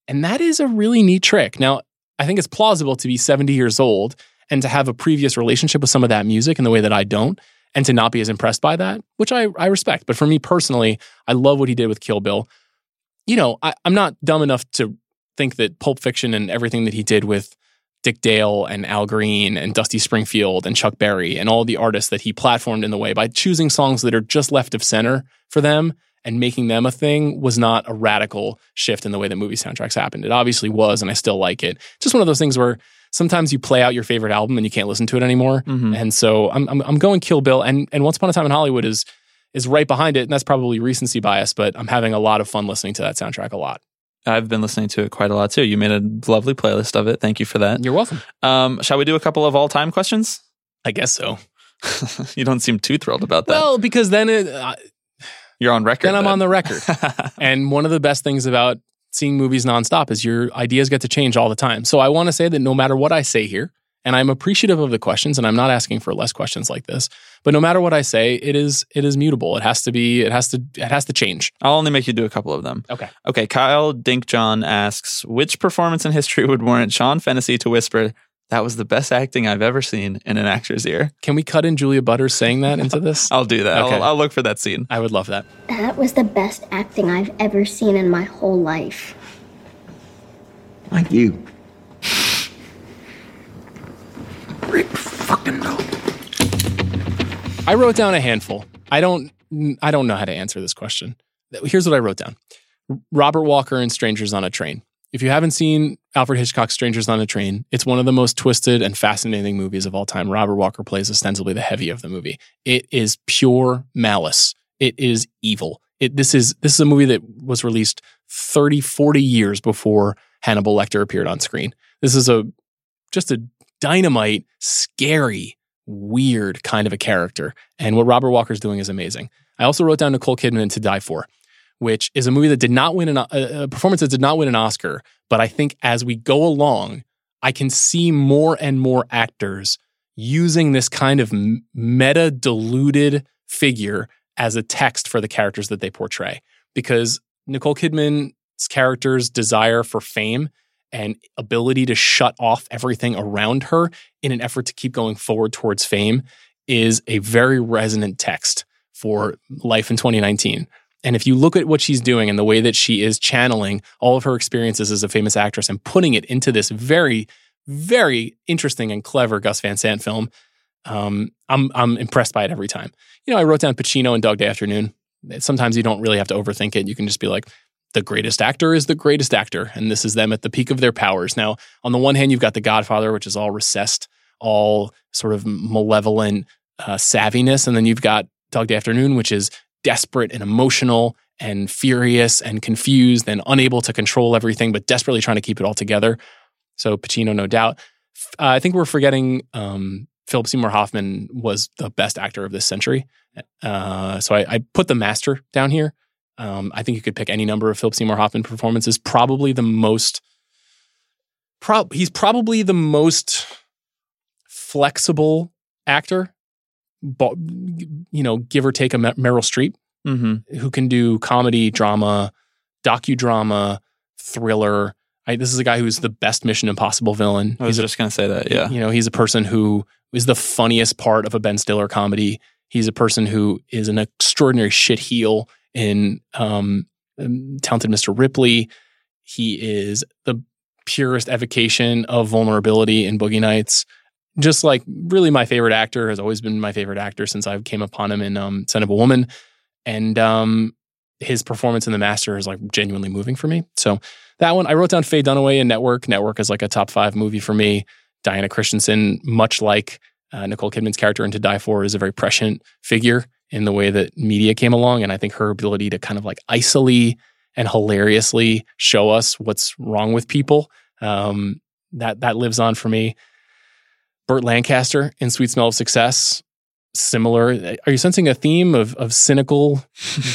and that is a really neat trick. Now, I think it's plausible to be 70 years old and to have a previous relationship with some of that music in the way that I don't, and to not be as impressed by that, which I respect. But for me personally, I love what he did with Kill Bill. You know, I'm not dumb enough to think that Pulp Fiction and everything that he did with Dick Dale and Al Green and Dusty Springfield and Chuck Berry and all the artists that he platformed in the way by choosing songs that are just left of center for them and making them a thing was not a radical shift in the way that movie soundtracks happened. It obviously was, and I still like it. Just one of those things where sometimes you play out your favorite album and you can't listen to it anymore. Mm-hmm. And so I'm going Kill Bill, and Once Upon a Time in Hollywood is right behind it, and that's probably recency bias, but I'm having a lot of fun listening to that soundtrack a lot. I've been listening to it quite a lot too. You made a lovely playlist of it. Thank you for that. You're welcome. Shall we do a couple of all-time questions? I guess so. You don't seem too thrilled about that. Well, because then you're on record. Then I'm on the record. And one of the best things about seeing movies nonstop is your ideas get to change all the time. So I want to say that no matter what I say here, and I'm appreciative of the questions, and I'm not asking for less questions like this. But no matter what I say, it is mutable. It has to change. I'll only make you do a couple of them. Okay. Kyle Dinkjohn asks, which performance in history would warrant Sean Fennessy to whisper, "That was the best acting I've ever seen," in an actor's ear? Can we cut in Julia Butters saying that into this? I'll do that. Okay. I'll look for that scene. I would love that. "That was the best acting I've ever seen in my whole life." Like you. Fucking no. I wrote down a handful. I don't know how to answer this question. Here's what I wrote down. Robert Walker in Strangers on a Train. If you haven't seen Alfred Hitchcock's Strangers on a Train, it's one of the most twisted and fascinating movies of all time. Robert Walker plays ostensibly the heavy of the movie. It is pure malice. It is evil. This is a movie that was released 30, 40 years before Hannibal Lecter appeared on screen. This is just a dynamite, scary, weird kind of a character. And what Robert Walker's doing is amazing. I also wrote down Nicole Kidman in To Die For, which is a movie that did not win a performance that did not win an Oscar. But I think as we go along, I can see more and more actors using this kind of meta-diluted figure as a text for the characters that they portray. Because Nicole Kidman's character's desire for fame and ability to shut off everything around her in an effort to keep going forward towards fame is a very resonant text for life in 2019. And if you look at what she's doing and the way that she is channeling all of her experiences as a famous actress and putting it into this very, very interesting and clever Gus Van Sant film, I'm impressed by it every time. You know, I wrote down Pacino in Dog Day Afternoon. Sometimes you don't really have to overthink it. You can just be like, the greatest actor is the greatest actor, and this is them at the peak of their powers. Now, on the one hand, you've got The Godfather, which is all recessed, all sort of malevolent savviness, and then you've got Dog Day Afternoon, which is desperate and emotional and furious and confused and unable to control everything, but desperately trying to keep it all together. So Pacino, no doubt. I think we're forgetting Philip Seymour Hoffman was the best actor of this century. So I put The Master down here. I think you could pick any number of Philip Seymour Hoffman performances. He's probably the most flexible actor, give or take a Meryl Streep, mm-hmm. who can do comedy, drama, docudrama, thriller. This is a guy who's the best Mission Impossible villain. I was just going to say that, yeah. You know, he's a person who is the funniest part of a Ben Stiller comedy. He's a person who is an extraordinary shit heel in Talented Mr. Ripley. He is the purest evocation of vulnerability in Boogie Nights. Just like really my favorite actor, has always been my favorite actor since I came upon him in Son of a Woman. And his performance in The Master is like genuinely moving for me. So that one, I wrote down Faye Dunaway in Network. Network is like a top 5 movie for me. Diana Christensen, much like Nicole Kidman's character in To Die For, is a very prescient figure in the way that media came along. And I think her ability to kind of like icily and hilariously show us what's wrong with people, that lives on for me. Burt Lancaster in Sweet Smell of Success, similar. Are you sensing a theme of cynical,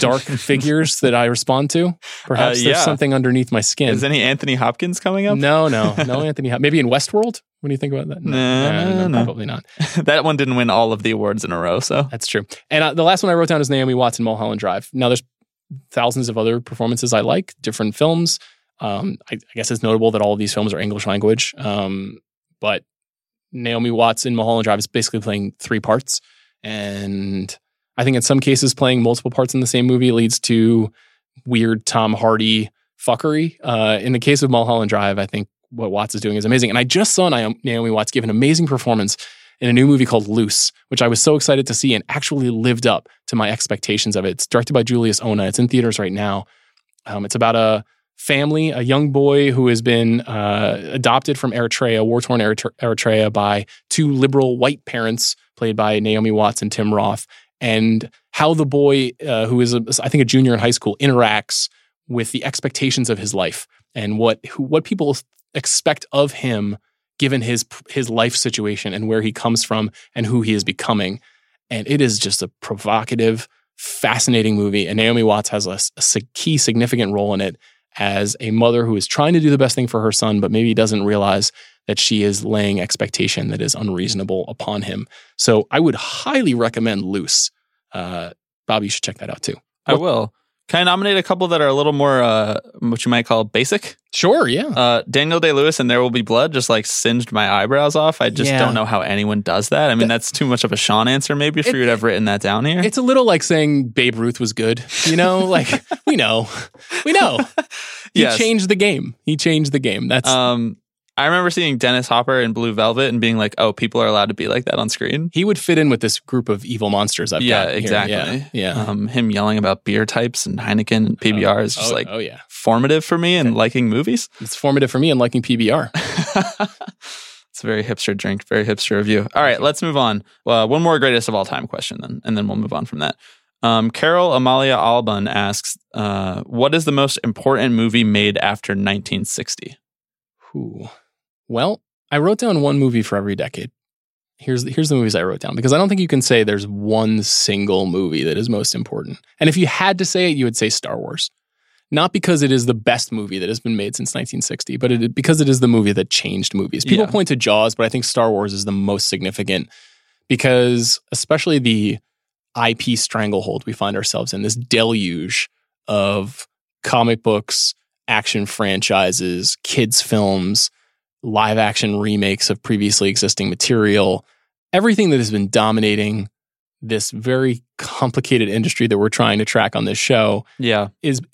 dark figures that I respond to? Perhaps there's something underneath my skin. Is any Anthony Hopkins coming up? No Anthony Hopkins. Maybe in Westworld? What do you think about that? No, probably not. That one didn't win all of the awards in a row, so. That's true. And the last one I wrote down is Naomi Watts in Mulholland Drive. Now, there's thousands of other performances I like, different films. I guess it's notable that all of these films are English language, but Naomi Watts in Mulholland Drive is basically playing 3 parts. And I think in some cases playing multiple parts in the same movie leads to weird Tom Hardy fuckery. In the case of Mulholland Drive, I think what Watts is doing is amazing. And I just saw Naomi Watts give an amazing performance in a new movie called Loose, which I was so excited to see and actually lived up to my expectations of it. It's directed by Julius Ona. It's in theaters right now. It's about a family, a young boy who has been adopted from Eritrea, war-torn Eritrea, by two liberal white parents played by Naomi Watts and Tim Roth, and how the boy, who is, I think, a junior in high school, interacts with the expectations of his life and what people expect of him given his life situation and where he comes from and who he is becoming. And it is just a provocative, fascinating movie, and Naomi Watts has a key significant role in it as a mother who is trying to do the best thing for her son, but maybe doesn't realize that she is laying expectation that is unreasonable upon him. So I would highly recommend Loose. Bob, you should check that out too. I will. Can I nominate a couple that are a little more, what you might call basic? Sure, yeah. Daniel Day-Lewis and There Will Be Blood just like singed my eyebrows off. I just don't know how anyone does that. I mean, that's too much of a Sean answer maybe if you would have written that down here. It's a little like saying Babe Ruth was good. You know, like, we know. He changed the game. That's... I remember seeing Dennis Hopper in Blue Velvet and being like, oh, people are allowed to be like that on screen. He would fit in with this group of evil monsters I've got. Exactly. Here. Yeah, exactly. Him yelling about beer types and Heineken and PBR is just formative for me and liking movies. It's formative for me and liking PBR. It's a very hipster drink, very hipster review. All right, let's move on. One more greatest of all time question, then, and then we'll move on from that. Carol Amalia Alban asks, what is the most important movie made after 1960? Ooh. Well, I wrote down one movie for every decade. Here's the movies I wrote down, because I don't think you can say there's one single movie that is most important. And if you had to say it, you would say Star Wars. Not because it is the best movie that has been made since 1960, but because it is the movie that changed movies. People point to Jaws, but I think Star Wars is the most significant because especially the IP stranglehold we find ourselves in, this deluge of comic books, action franchises, kids' films, live action remakes of previously existing material, everything that has been dominating this very complicated industry that we're trying to track on this show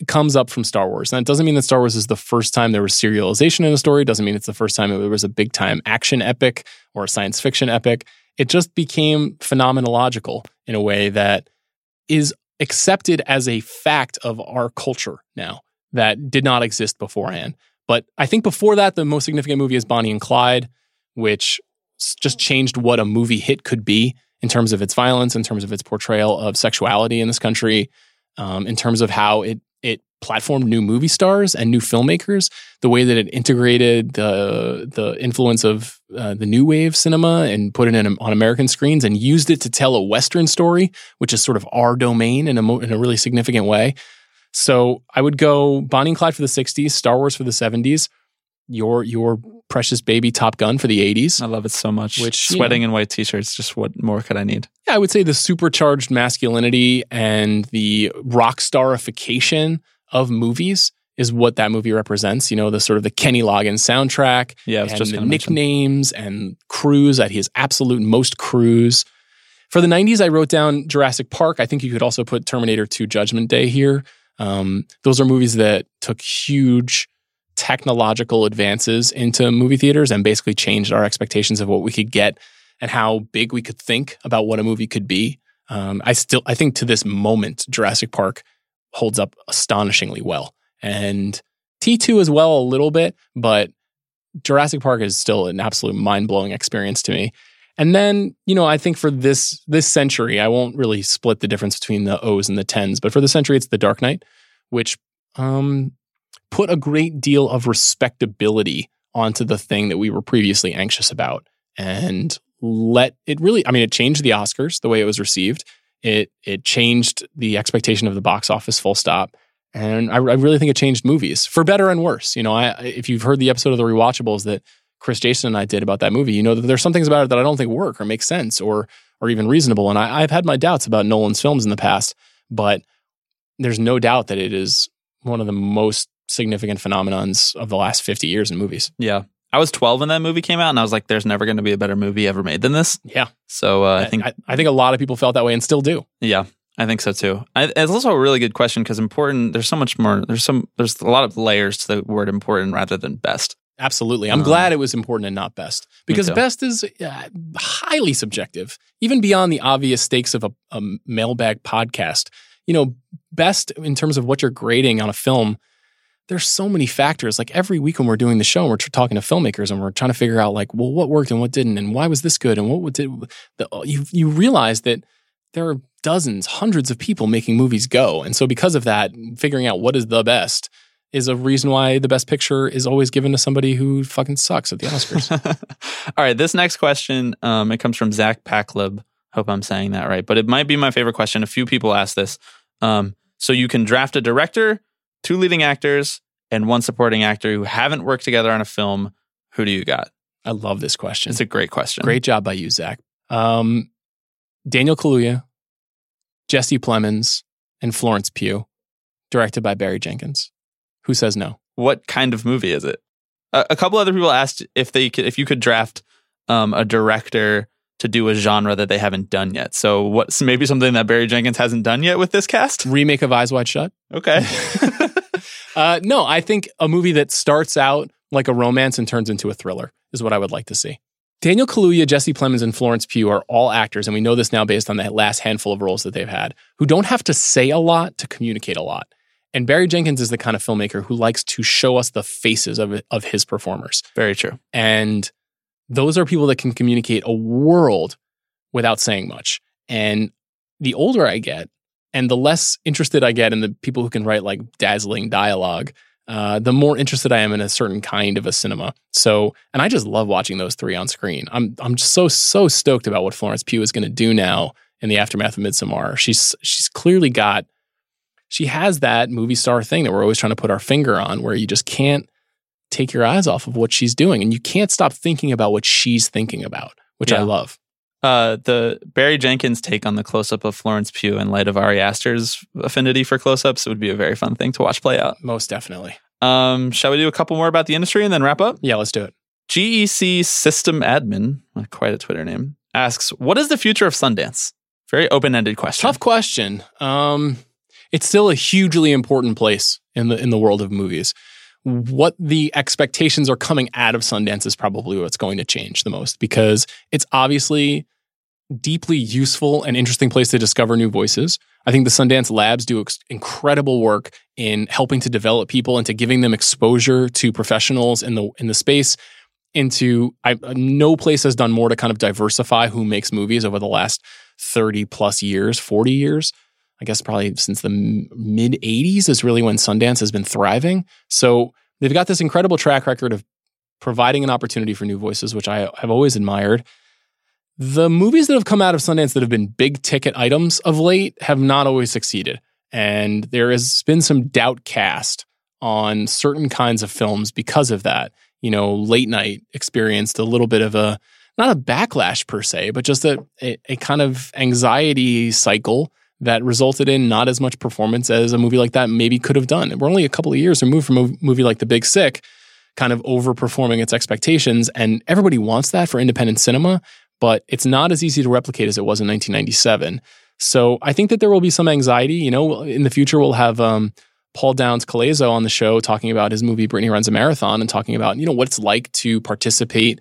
comes up from Star Wars. And it doesn't mean that Star Wars is the first time there was serialization in a story. It doesn't mean it's the first time it was a big time action epic or a science fiction epic. It just became phenomenological in a way that is accepted as a fact of our culture now that did not exist beforehand. But I think before that, the most significant movie is Bonnie and Clyde, which just changed what a movie hit could be in terms of its violence, in terms of its portrayal of sexuality in this country, in terms of how it platformed new movie stars and new filmmakers, the way that it integrated the influence of the new wave cinema and put it on American screens and used it to tell a Western story, which is sort of our domain in a really significant way. So I would go Bonnie and Clyde for the 60s, Star Wars for the 70s, your precious baby Top Gun for the 80s. I love it so much. Which, sweating in white t-shirts, just what more could I need? Yeah, I would say the supercharged masculinity and the rock starification of movies is what that movie represents. You know, the sort of the Kenny Loggins soundtrack and the nicknames and Cruise at his absolute most Cruise. For the 90s, I wrote down Jurassic Park. I think you could also put Terminator 2 Judgment Day here. Those are movies that took huge technological advances into movie theaters and basically changed our expectations of what we could get and how big we could think about what a movie could be. I think to this moment, Jurassic Park holds up astonishingly well. And T2 as well a little bit, but Jurassic Park is still an absolute mind-blowing experience to me. And then, you know, I think for this century, I won't really split the difference between the O's and the tens, but for the century, it's The Dark Knight, which put a great deal of respectability onto the thing that we were previously anxious about. And it changed the Oscars, the way it was received. It changed the expectation of the box office, full stop. And I really think it changed movies, for better and worse. You know, if you've heard the episode of The Rewatchables that Chris Jason and I did about that movie, you know that there's some things about it that I don't think work or make sense or even reasonable. And I've had my doubts about Nolan's films in the past, but there's no doubt that it is one of the most significant phenomenons of the last 50 years in movies. Yeah. I was 12 when that movie came out and I was like, there's never going to be a better movie ever made than this. Yeah. So I think a lot of people felt that way and still do. Yeah. I think so too. It's also a really good question because important, there's so much more, there's a lot of layers to the word important rather than best. Absolutely. I'm glad it was important and not best, because best is highly subjective, even beyond the obvious stakes of a mailbag podcast. You know, best in terms of what you're grading on a film, there's so many factors. Like every week when we're doing the show and we're talking to filmmakers and we're trying to figure out like, well, what worked and what didn't, and why was this good and what did you realize that there are dozens, hundreds of people making movies go. And so because of that, figuring out what is the best is a reason why the best picture is always given to somebody who fucking sucks at the Oscars. All right, this next question, it comes from Zach Packlib. Hope I'm saying that right, but it might be my favorite question. A few people asked this. So you can draft a director, 2 leading actors, and 1 supporting actor who haven't worked together on a film. Who do you got? I love this question. It's a great question. Great job by you, Zach. Daniel Kaluuya, Jesse Plemons, and Florence Pugh, directed by Barry Jenkins. Who says no? What kind of movie is it? A couple other people asked if you could draft a director to do a genre that they haven't done yet. So what's maybe something that Barry Jenkins hasn't done yet with this cast? Remake of Eyes Wide Shut. Okay. No, I think a movie that starts out like a romance and turns into a thriller is what I would like to see. Daniel Kaluuya, Jesse Plemons, and Florence Pugh are all actors, and we know this now based on the last handful of roles that they've had, who don't have to say a lot to communicate a lot. And Barry Jenkins is the kind of filmmaker who likes to show us the faces of his performers. Very true. And those are people that can communicate a world without saying much. And the older I get, and the less interested I get in the people who can write like dazzling dialogue, the more interested I am in a certain kind of a cinema. So, and I just love watching those 3 on screen. I'm just so stoked about what Florence Pugh is going to do now in the aftermath of Midsommar. She's clearly got, she has that movie star thing that we're always trying to put our finger on, where you just can't take your eyes off of what she's doing, and you can't stop thinking about what she's thinking about, which I love. The Barry Jenkins take on the close-up of Florence Pugh in light of Ari Aster's affinity for close-ups would be a very fun thing to watch play out. Most definitely. Shall we do a couple more about the industry and then wrap up? Yeah, let's do it. GEC System Admin, quite a Twitter name, asks, what is the future of Sundance? Very open-ended question. Tough question. It's still a hugely important place in the world of movies. What the expectations are coming out of Sundance is probably what's going to change the most, because it's obviously deeply useful and interesting place to discover new voices. I think the Sundance Labs do incredible work in helping to develop people and to giving them exposure to professionals in the space. No place has done more to kind of diversify who makes movies over the last 30 plus years, 40 years. I guess probably since the mid-'80s is really when Sundance has been thriving. So they've got this incredible track record of providing an opportunity for new voices, which I have always admired. The movies that have come out of Sundance that have been big-ticket items of late have not always succeeded. And there has been some doubt cast on certain kinds of films because of that. You know, Late Night experienced a little bit of a, not a backlash per se, but just a kind of anxiety cycle that resulted in not as much performance as a movie like that maybe could have done. We're only a couple of years removed from a movie like The Big Sick kind of overperforming its expectations, and everybody wants that for independent cinema, but it's not as easy to replicate as it was in 1997. So I think that there will be some anxiety. You know, in the future, we'll have Paul Downs Colezo on the show talking about his movie Brittany Runs a Marathon and talking about, you know, what it's like to participate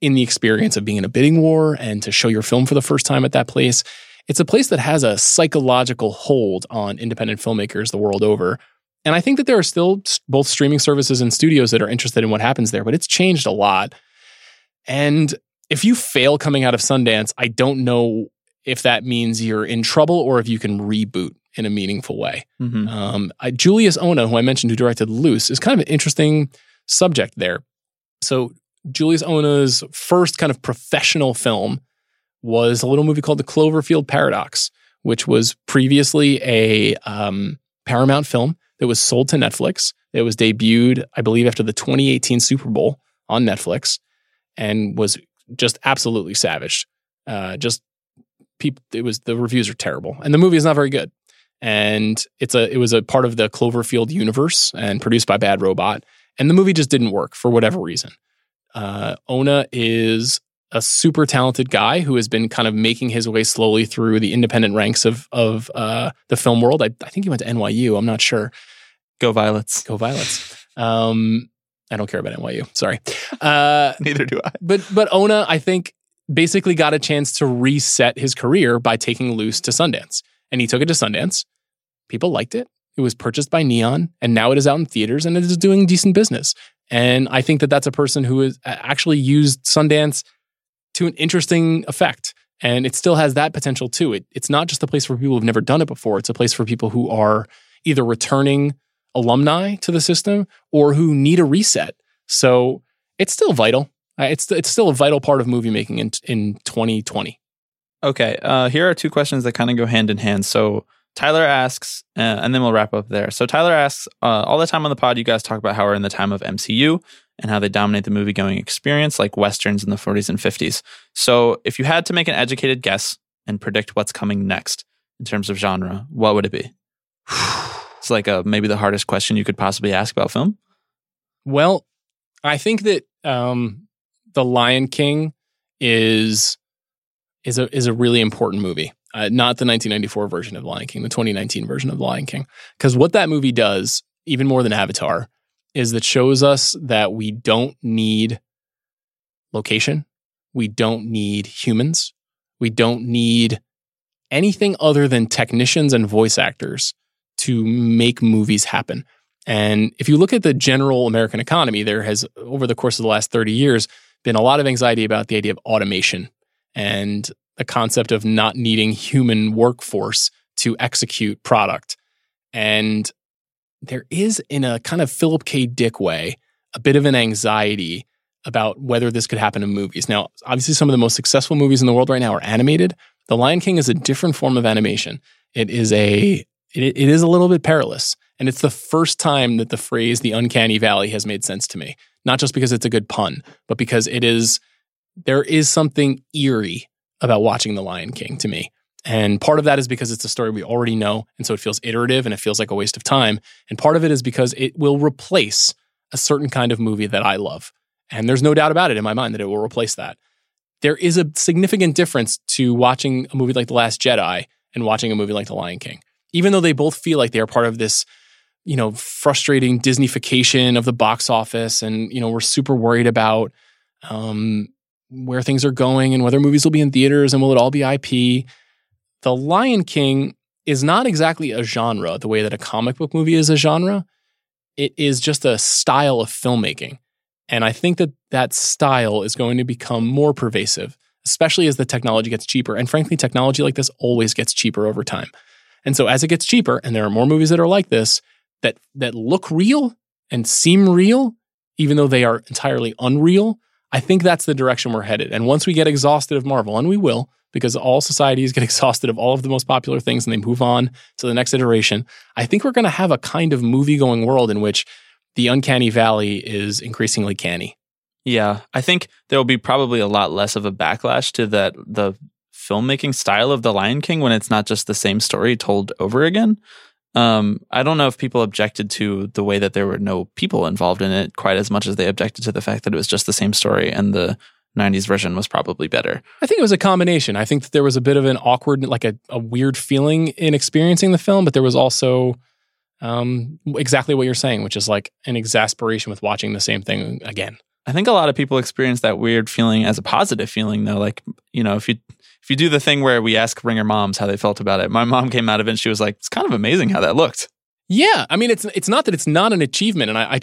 in the experience of being in a bidding war and to show your film for the first time at that place. It's a place that has a psychological hold on independent filmmakers the world over. And I think that there are still both streaming services and studios that are interested in what happens there, but it's changed a lot. And if you fail coming out of Sundance, I don't know if that means you're in trouble or if you can reboot in a meaningful way. Mm-hmm. Julius Ona, who I mentioned, who directed Loose, is kind of an interesting subject there. So Julius Ona's first kind of professional film was a little movie called The Cloverfield Paradox, which was previously a Paramount film that was sold to Netflix. It was debuted, I believe, after the 2018 Super Bowl on Netflix, and was just absolutely savage. The reviews are terrible, and the movie is not very good. And it was a part of the Cloverfield universe and produced by Bad Robot, and the movie just didn't work for whatever reason. Ona is a super talented guy who has been kind of making his way slowly through the independent ranks of the film world. I think he went to NYU. I'm not sure. Go Violets. I don't care about NYU. Sorry. Neither do I. But Ona, I think, basically got a chance to reset his career by taking Loose to Sundance. And he took it to Sundance. People liked it. It was purchased by Neon, and now it is out in theaters, and it is doing decent business. And I think that that's a person who has actually used Sundance to an interesting effect. And it still has that potential too. It's not just a place for people who've never done it before. It's a place for people who are either returning alumni to the system or who need a reset. So it's still vital. It's still a vital part of movie making in 2020. Okay, here are two questions that kind of go hand in hand. So Tyler asks, and then we'll wrap up there. So Tyler asks, all the time on the pod, you guys talk about how we're in the time of MCU and how they dominate the movie-going experience like Westerns in the 40s and 50s. So if you had to make an educated guess and predict what's coming next in terms of genre, what would it be? It's like maybe the hardest question you could possibly ask about film. Well, I think that The Lion King is a really important movie. Not the 1994 version of The Lion King, the 2019 version of The Lion King. Because what that movie does, even more than Avatar, is that shows us that we don't need location. We don't need humans. We don't need anything other than technicians and voice actors to make movies happen. And if you look at the general American economy, there has, over the course of the last 30 years, been a lot of anxiety about the idea of automation and the concept of not needing human workforce to execute product. And there is, in a kind of Philip K. Dick way, a bit of an anxiety about whether this could happen in movies. Now, obviously, some of the most successful movies in the world right now are animated. The Lion King is a different form of animation. It is a little bit perilous. And it's the first time that the phrase, the uncanny valley, has made sense to me. Not just because it's a good pun, but because there is something eerie about watching The Lion King to me. And part of that is because it's a story we already know, and so it feels iterative and it feels like a waste of time. And part of it is because it will replace a certain kind of movie that I love. And there's no doubt about it in my mind that it will replace that. There is a significant difference to watching a movie like The Last Jedi and watching a movie like The Lion King. Even though they both feel like they are part of this, frustrating Disneyfication of the box office, and, we're super worried about where things are going and whether movies will be in theaters and will it all be IP. The Lion King is not exactly a genre the way that a comic book movie is a genre. It is just a style of filmmaking. And I think that style is going to become more pervasive, especially as the technology gets cheaper. And frankly, technology like this always gets cheaper over time. And so as it gets cheaper, and there are more movies that are like this, that look real and seem real, even though they are entirely unreal, I think that's the direction we're headed. And once we get exhausted of Marvel, and we will, because all societies get exhausted of all of the most popular things and they move on to the next iteration, I think we're going to have a kind of movie-going world in which the uncanny valley is increasingly canny. Yeah, I think there will be probably a lot less of a backlash to the filmmaking style of The Lion King when it's not just the same story told over again. I don't know if people objected to the way that there were no people involved in it quite as much as they objected to the fact that it was just the same story and the 90s version was probably better. I think it was a combination. I think that there was a bit of an awkward, like a weird feeling in experiencing the film, but there was also exactly what you're saying, which is like an exasperation with watching the same thing again. I think a lot of people experience that weird feeling as a positive feeling, though. Like, if you do the thing where we ask Ringer moms how they felt about it, my mom came out of it and she was like, it's kind of amazing how that looked. Yeah. I mean, it's not that it's not an achievement. And I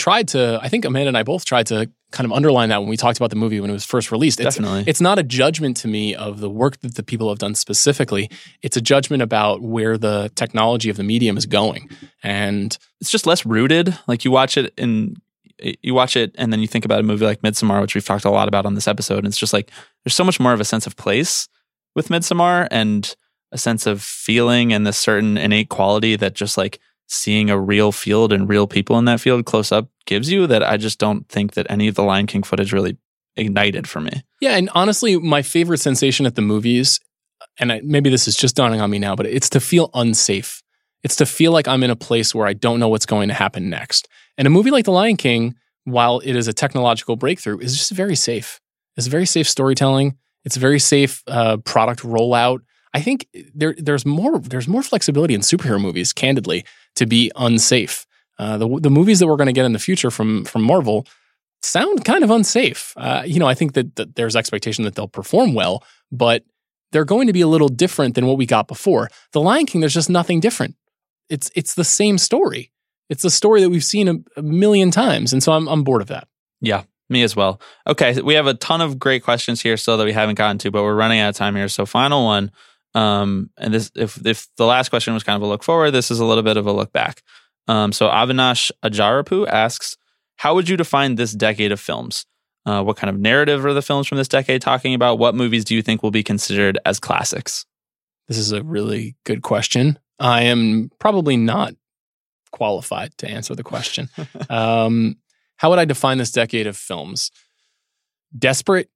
think Amanda and I both tried to kind of underline that when we talked about the movie when it was first released. Definitely. It's not a judgment to me of the work that the people have done specifically. It's a judgment about where the technology of the medium is going. And it's just less rooted. Like, you watch it and then you think about a movie like Midsommar, which we've talked a lot about on this episode. And it's just like, there's so much more of a sense of place with Midsommar and a sense of feeling and this certain innate quality that just like seeing a real field and real people in that field close up gives you, that I just don't think that any of the Lion King footage really ignited for me. Yeah. And honestly, my favorite sensation at the movies, and maybe this is just dawning on me now, but it's to feel unsafe. It's to feel like I'm in a place where I don't know what's going to happen next. And a movie like The Lion King, while it is a technological breakthrough, is just very safe. It's very safe storytelling. It's a very safe product rollout. I think there's more flexibility in superhero movies, candidly, to be unsafe. The movies that we're going to get in the future from Marvel, sound kind of unsafe. I think that there's expectation that they'll perform well, but they're going to be a little different than what we got before. The Lion King, there's just nothing different. It's the same story. It's a story that we've seen a million times, and so I'm bored of that. Yeah, me as well. Okay, we have a ton of great questions here still that we haven't gotten to, but we're running out of time here. So final one, and this if the last question was kind of a look forward, this is a little bit of a look back. So Avinash Ajarapu asks, how would you define this decade of films? What kind of narrative are the films from this decade talking about? What movies do you think will be considered as classics? This is a really good question. I am probably not qualified to answer the question. How would I define this decade of films? Desperate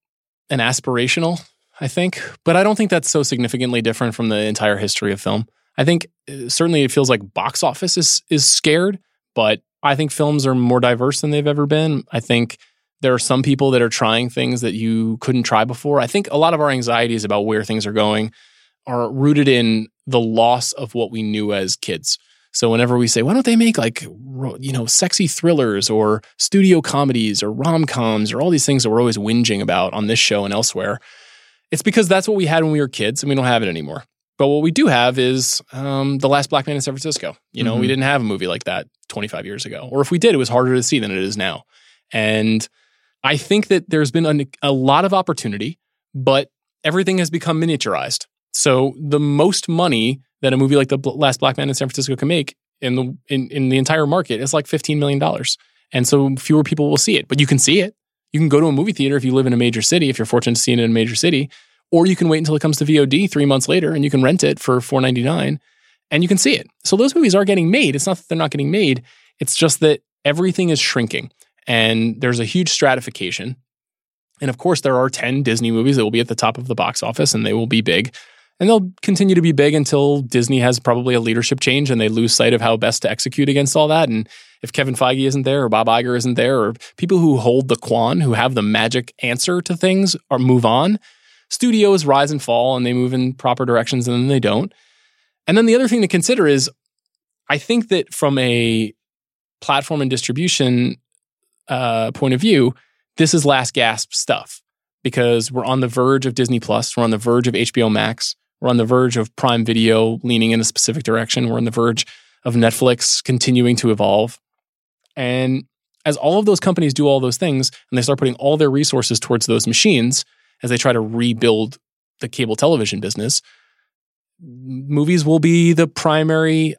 and aspirational, I think. But I don't think that's so significantly different from the entire history of film. I think certainly it feels like box office is scared, but I think films are more diverse than they've ever been. I think there are some people that are trying things that you couldn't try before. I think a lot of our anxieties about where things are going are rooted in the loss of what we knew as kids. So whenever we say, why don't they make sexy thrillers or studio comedies or rom-coms or all these things that we're always whinging about on this show and elsewhere, it's because that's what we had when we were kids and we don't have it anymore. But what we do have is The Last Black Man in San Francisco. Mm-hmm. We didn't have a movie like that 25 years ago. Or if we did, it was harder to see than it is now. And I think that there's been a lot of opportunity, but everything has become miniaturized. So the most money that a movie like The Last Black Man in San Francisco can make in the entire market is like $15 million. And so fewer people will see it. But you can see it. You can go to a movie theater if you live in a major city, if you're fortunate to see it in a major city. Or you can wait until it comes to VOD 3 months later and you can rent it for $4.99 and you can see it. So those movies are getting made. It's not that they're not getting made. It's just that everything is shrinking and there's a huge stratification. And of course, there are 10 Disney movies that will be at the top of the box office and they will be big. And they'll continue to be big until Disney has probably a leadership change and they lose sight of how best to execute against all that. And if Kevin Feige isn't there or Bob Iger isn't there or people who hold the Kwan, who have the magic answer to things, or move on, studios rise and fall and they move in proper directions and then they don't. And then the other thing to consider is I think that from a platform and distribution point of view, this is last gasp stuff because we're on the verge of Disney Plus. We're on the verge of HBO Max. We're on the verge of Prime Video leaning in a specific direction. We're on the verge of Netflix continuing to evolve. And as all of those companies do all those things and they start putting all their resources towards those machines as they try to rebuild the cable television business, movies will be the primary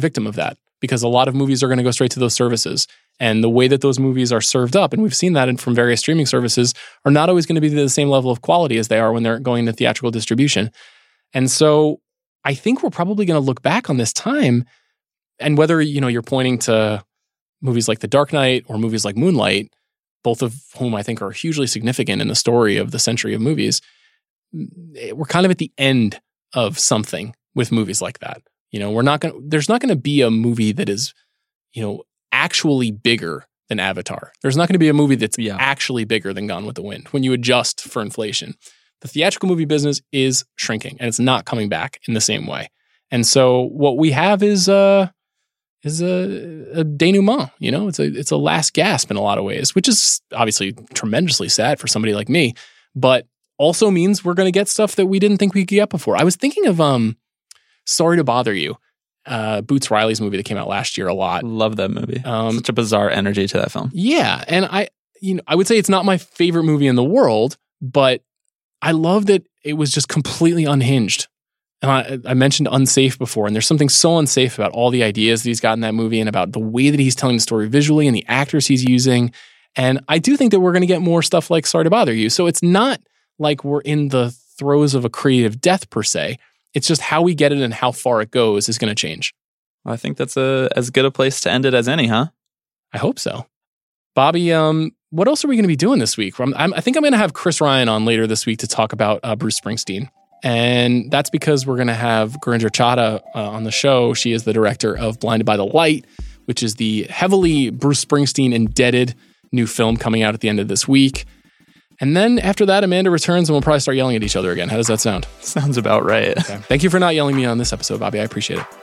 victim of that because a lot of movies are going to go straight to those services. And the way that those movies are served up, and we've seen that from various streaming services, are not always going to be the same level of quality as they are when they're going to theatrical distribution. And so I think we're probably going to look back on this time, and whether you're pointing to movies like The Dark Knight or movies like Moonlight, both of whom I think are hugely significant in the story of the century of movies, we're kind of at the end of something with movies like that. There's not going to be a movie that is, actually bigger than Avatar. There's not going to be a movie that's actually bigger than Gone with the Wind when you adjust for inflation. The theatrical movie business is shrinking and it's not coming back in the same way. And so what we have is a denouement, it's a last gasp in a lot of ways, which is obviously tremendously sad for somebody like me, but also means we're going to get stuff that we didn't think we could get before. I was thinking of Sorry to Bother You, Boots Riley's movie that came out last year a lot. Love that movie. Such a bizarre energy to that film. Yeah, and I would say it's not my favorite movie in the world, but I love that it was just completely unhinged. And I mentioned unsafe before, and there's something so unsafe about all the ideas that he's got in that movie and about the way that he's telling the story visually and the actors he's using. And I do think that we're going to get more stuff like Sorry to Bother You. So it's not like we're in the throes of a creative death per se. It's just how we get it and how far it goes is going to change. I think that's as good a place to end it as any, huh? I hope so. Bobby, what else are we going to be doing this week? I think I'm going to have Chris Ryan on later this week to talk about Bruce Springsteen. And that's because we're going to have Gurinder Chadha on the show. She is the director of Blinded by the Light, which is the heavily Bruce Springsteen indebted new film coming out at the end of this week. And then after that, Amanda returns and we'll probably start yelling at each other again. How does that sound? Sounds about right. Okay. Thank you for not yelling me on this episode, Bobby. I appreciate it.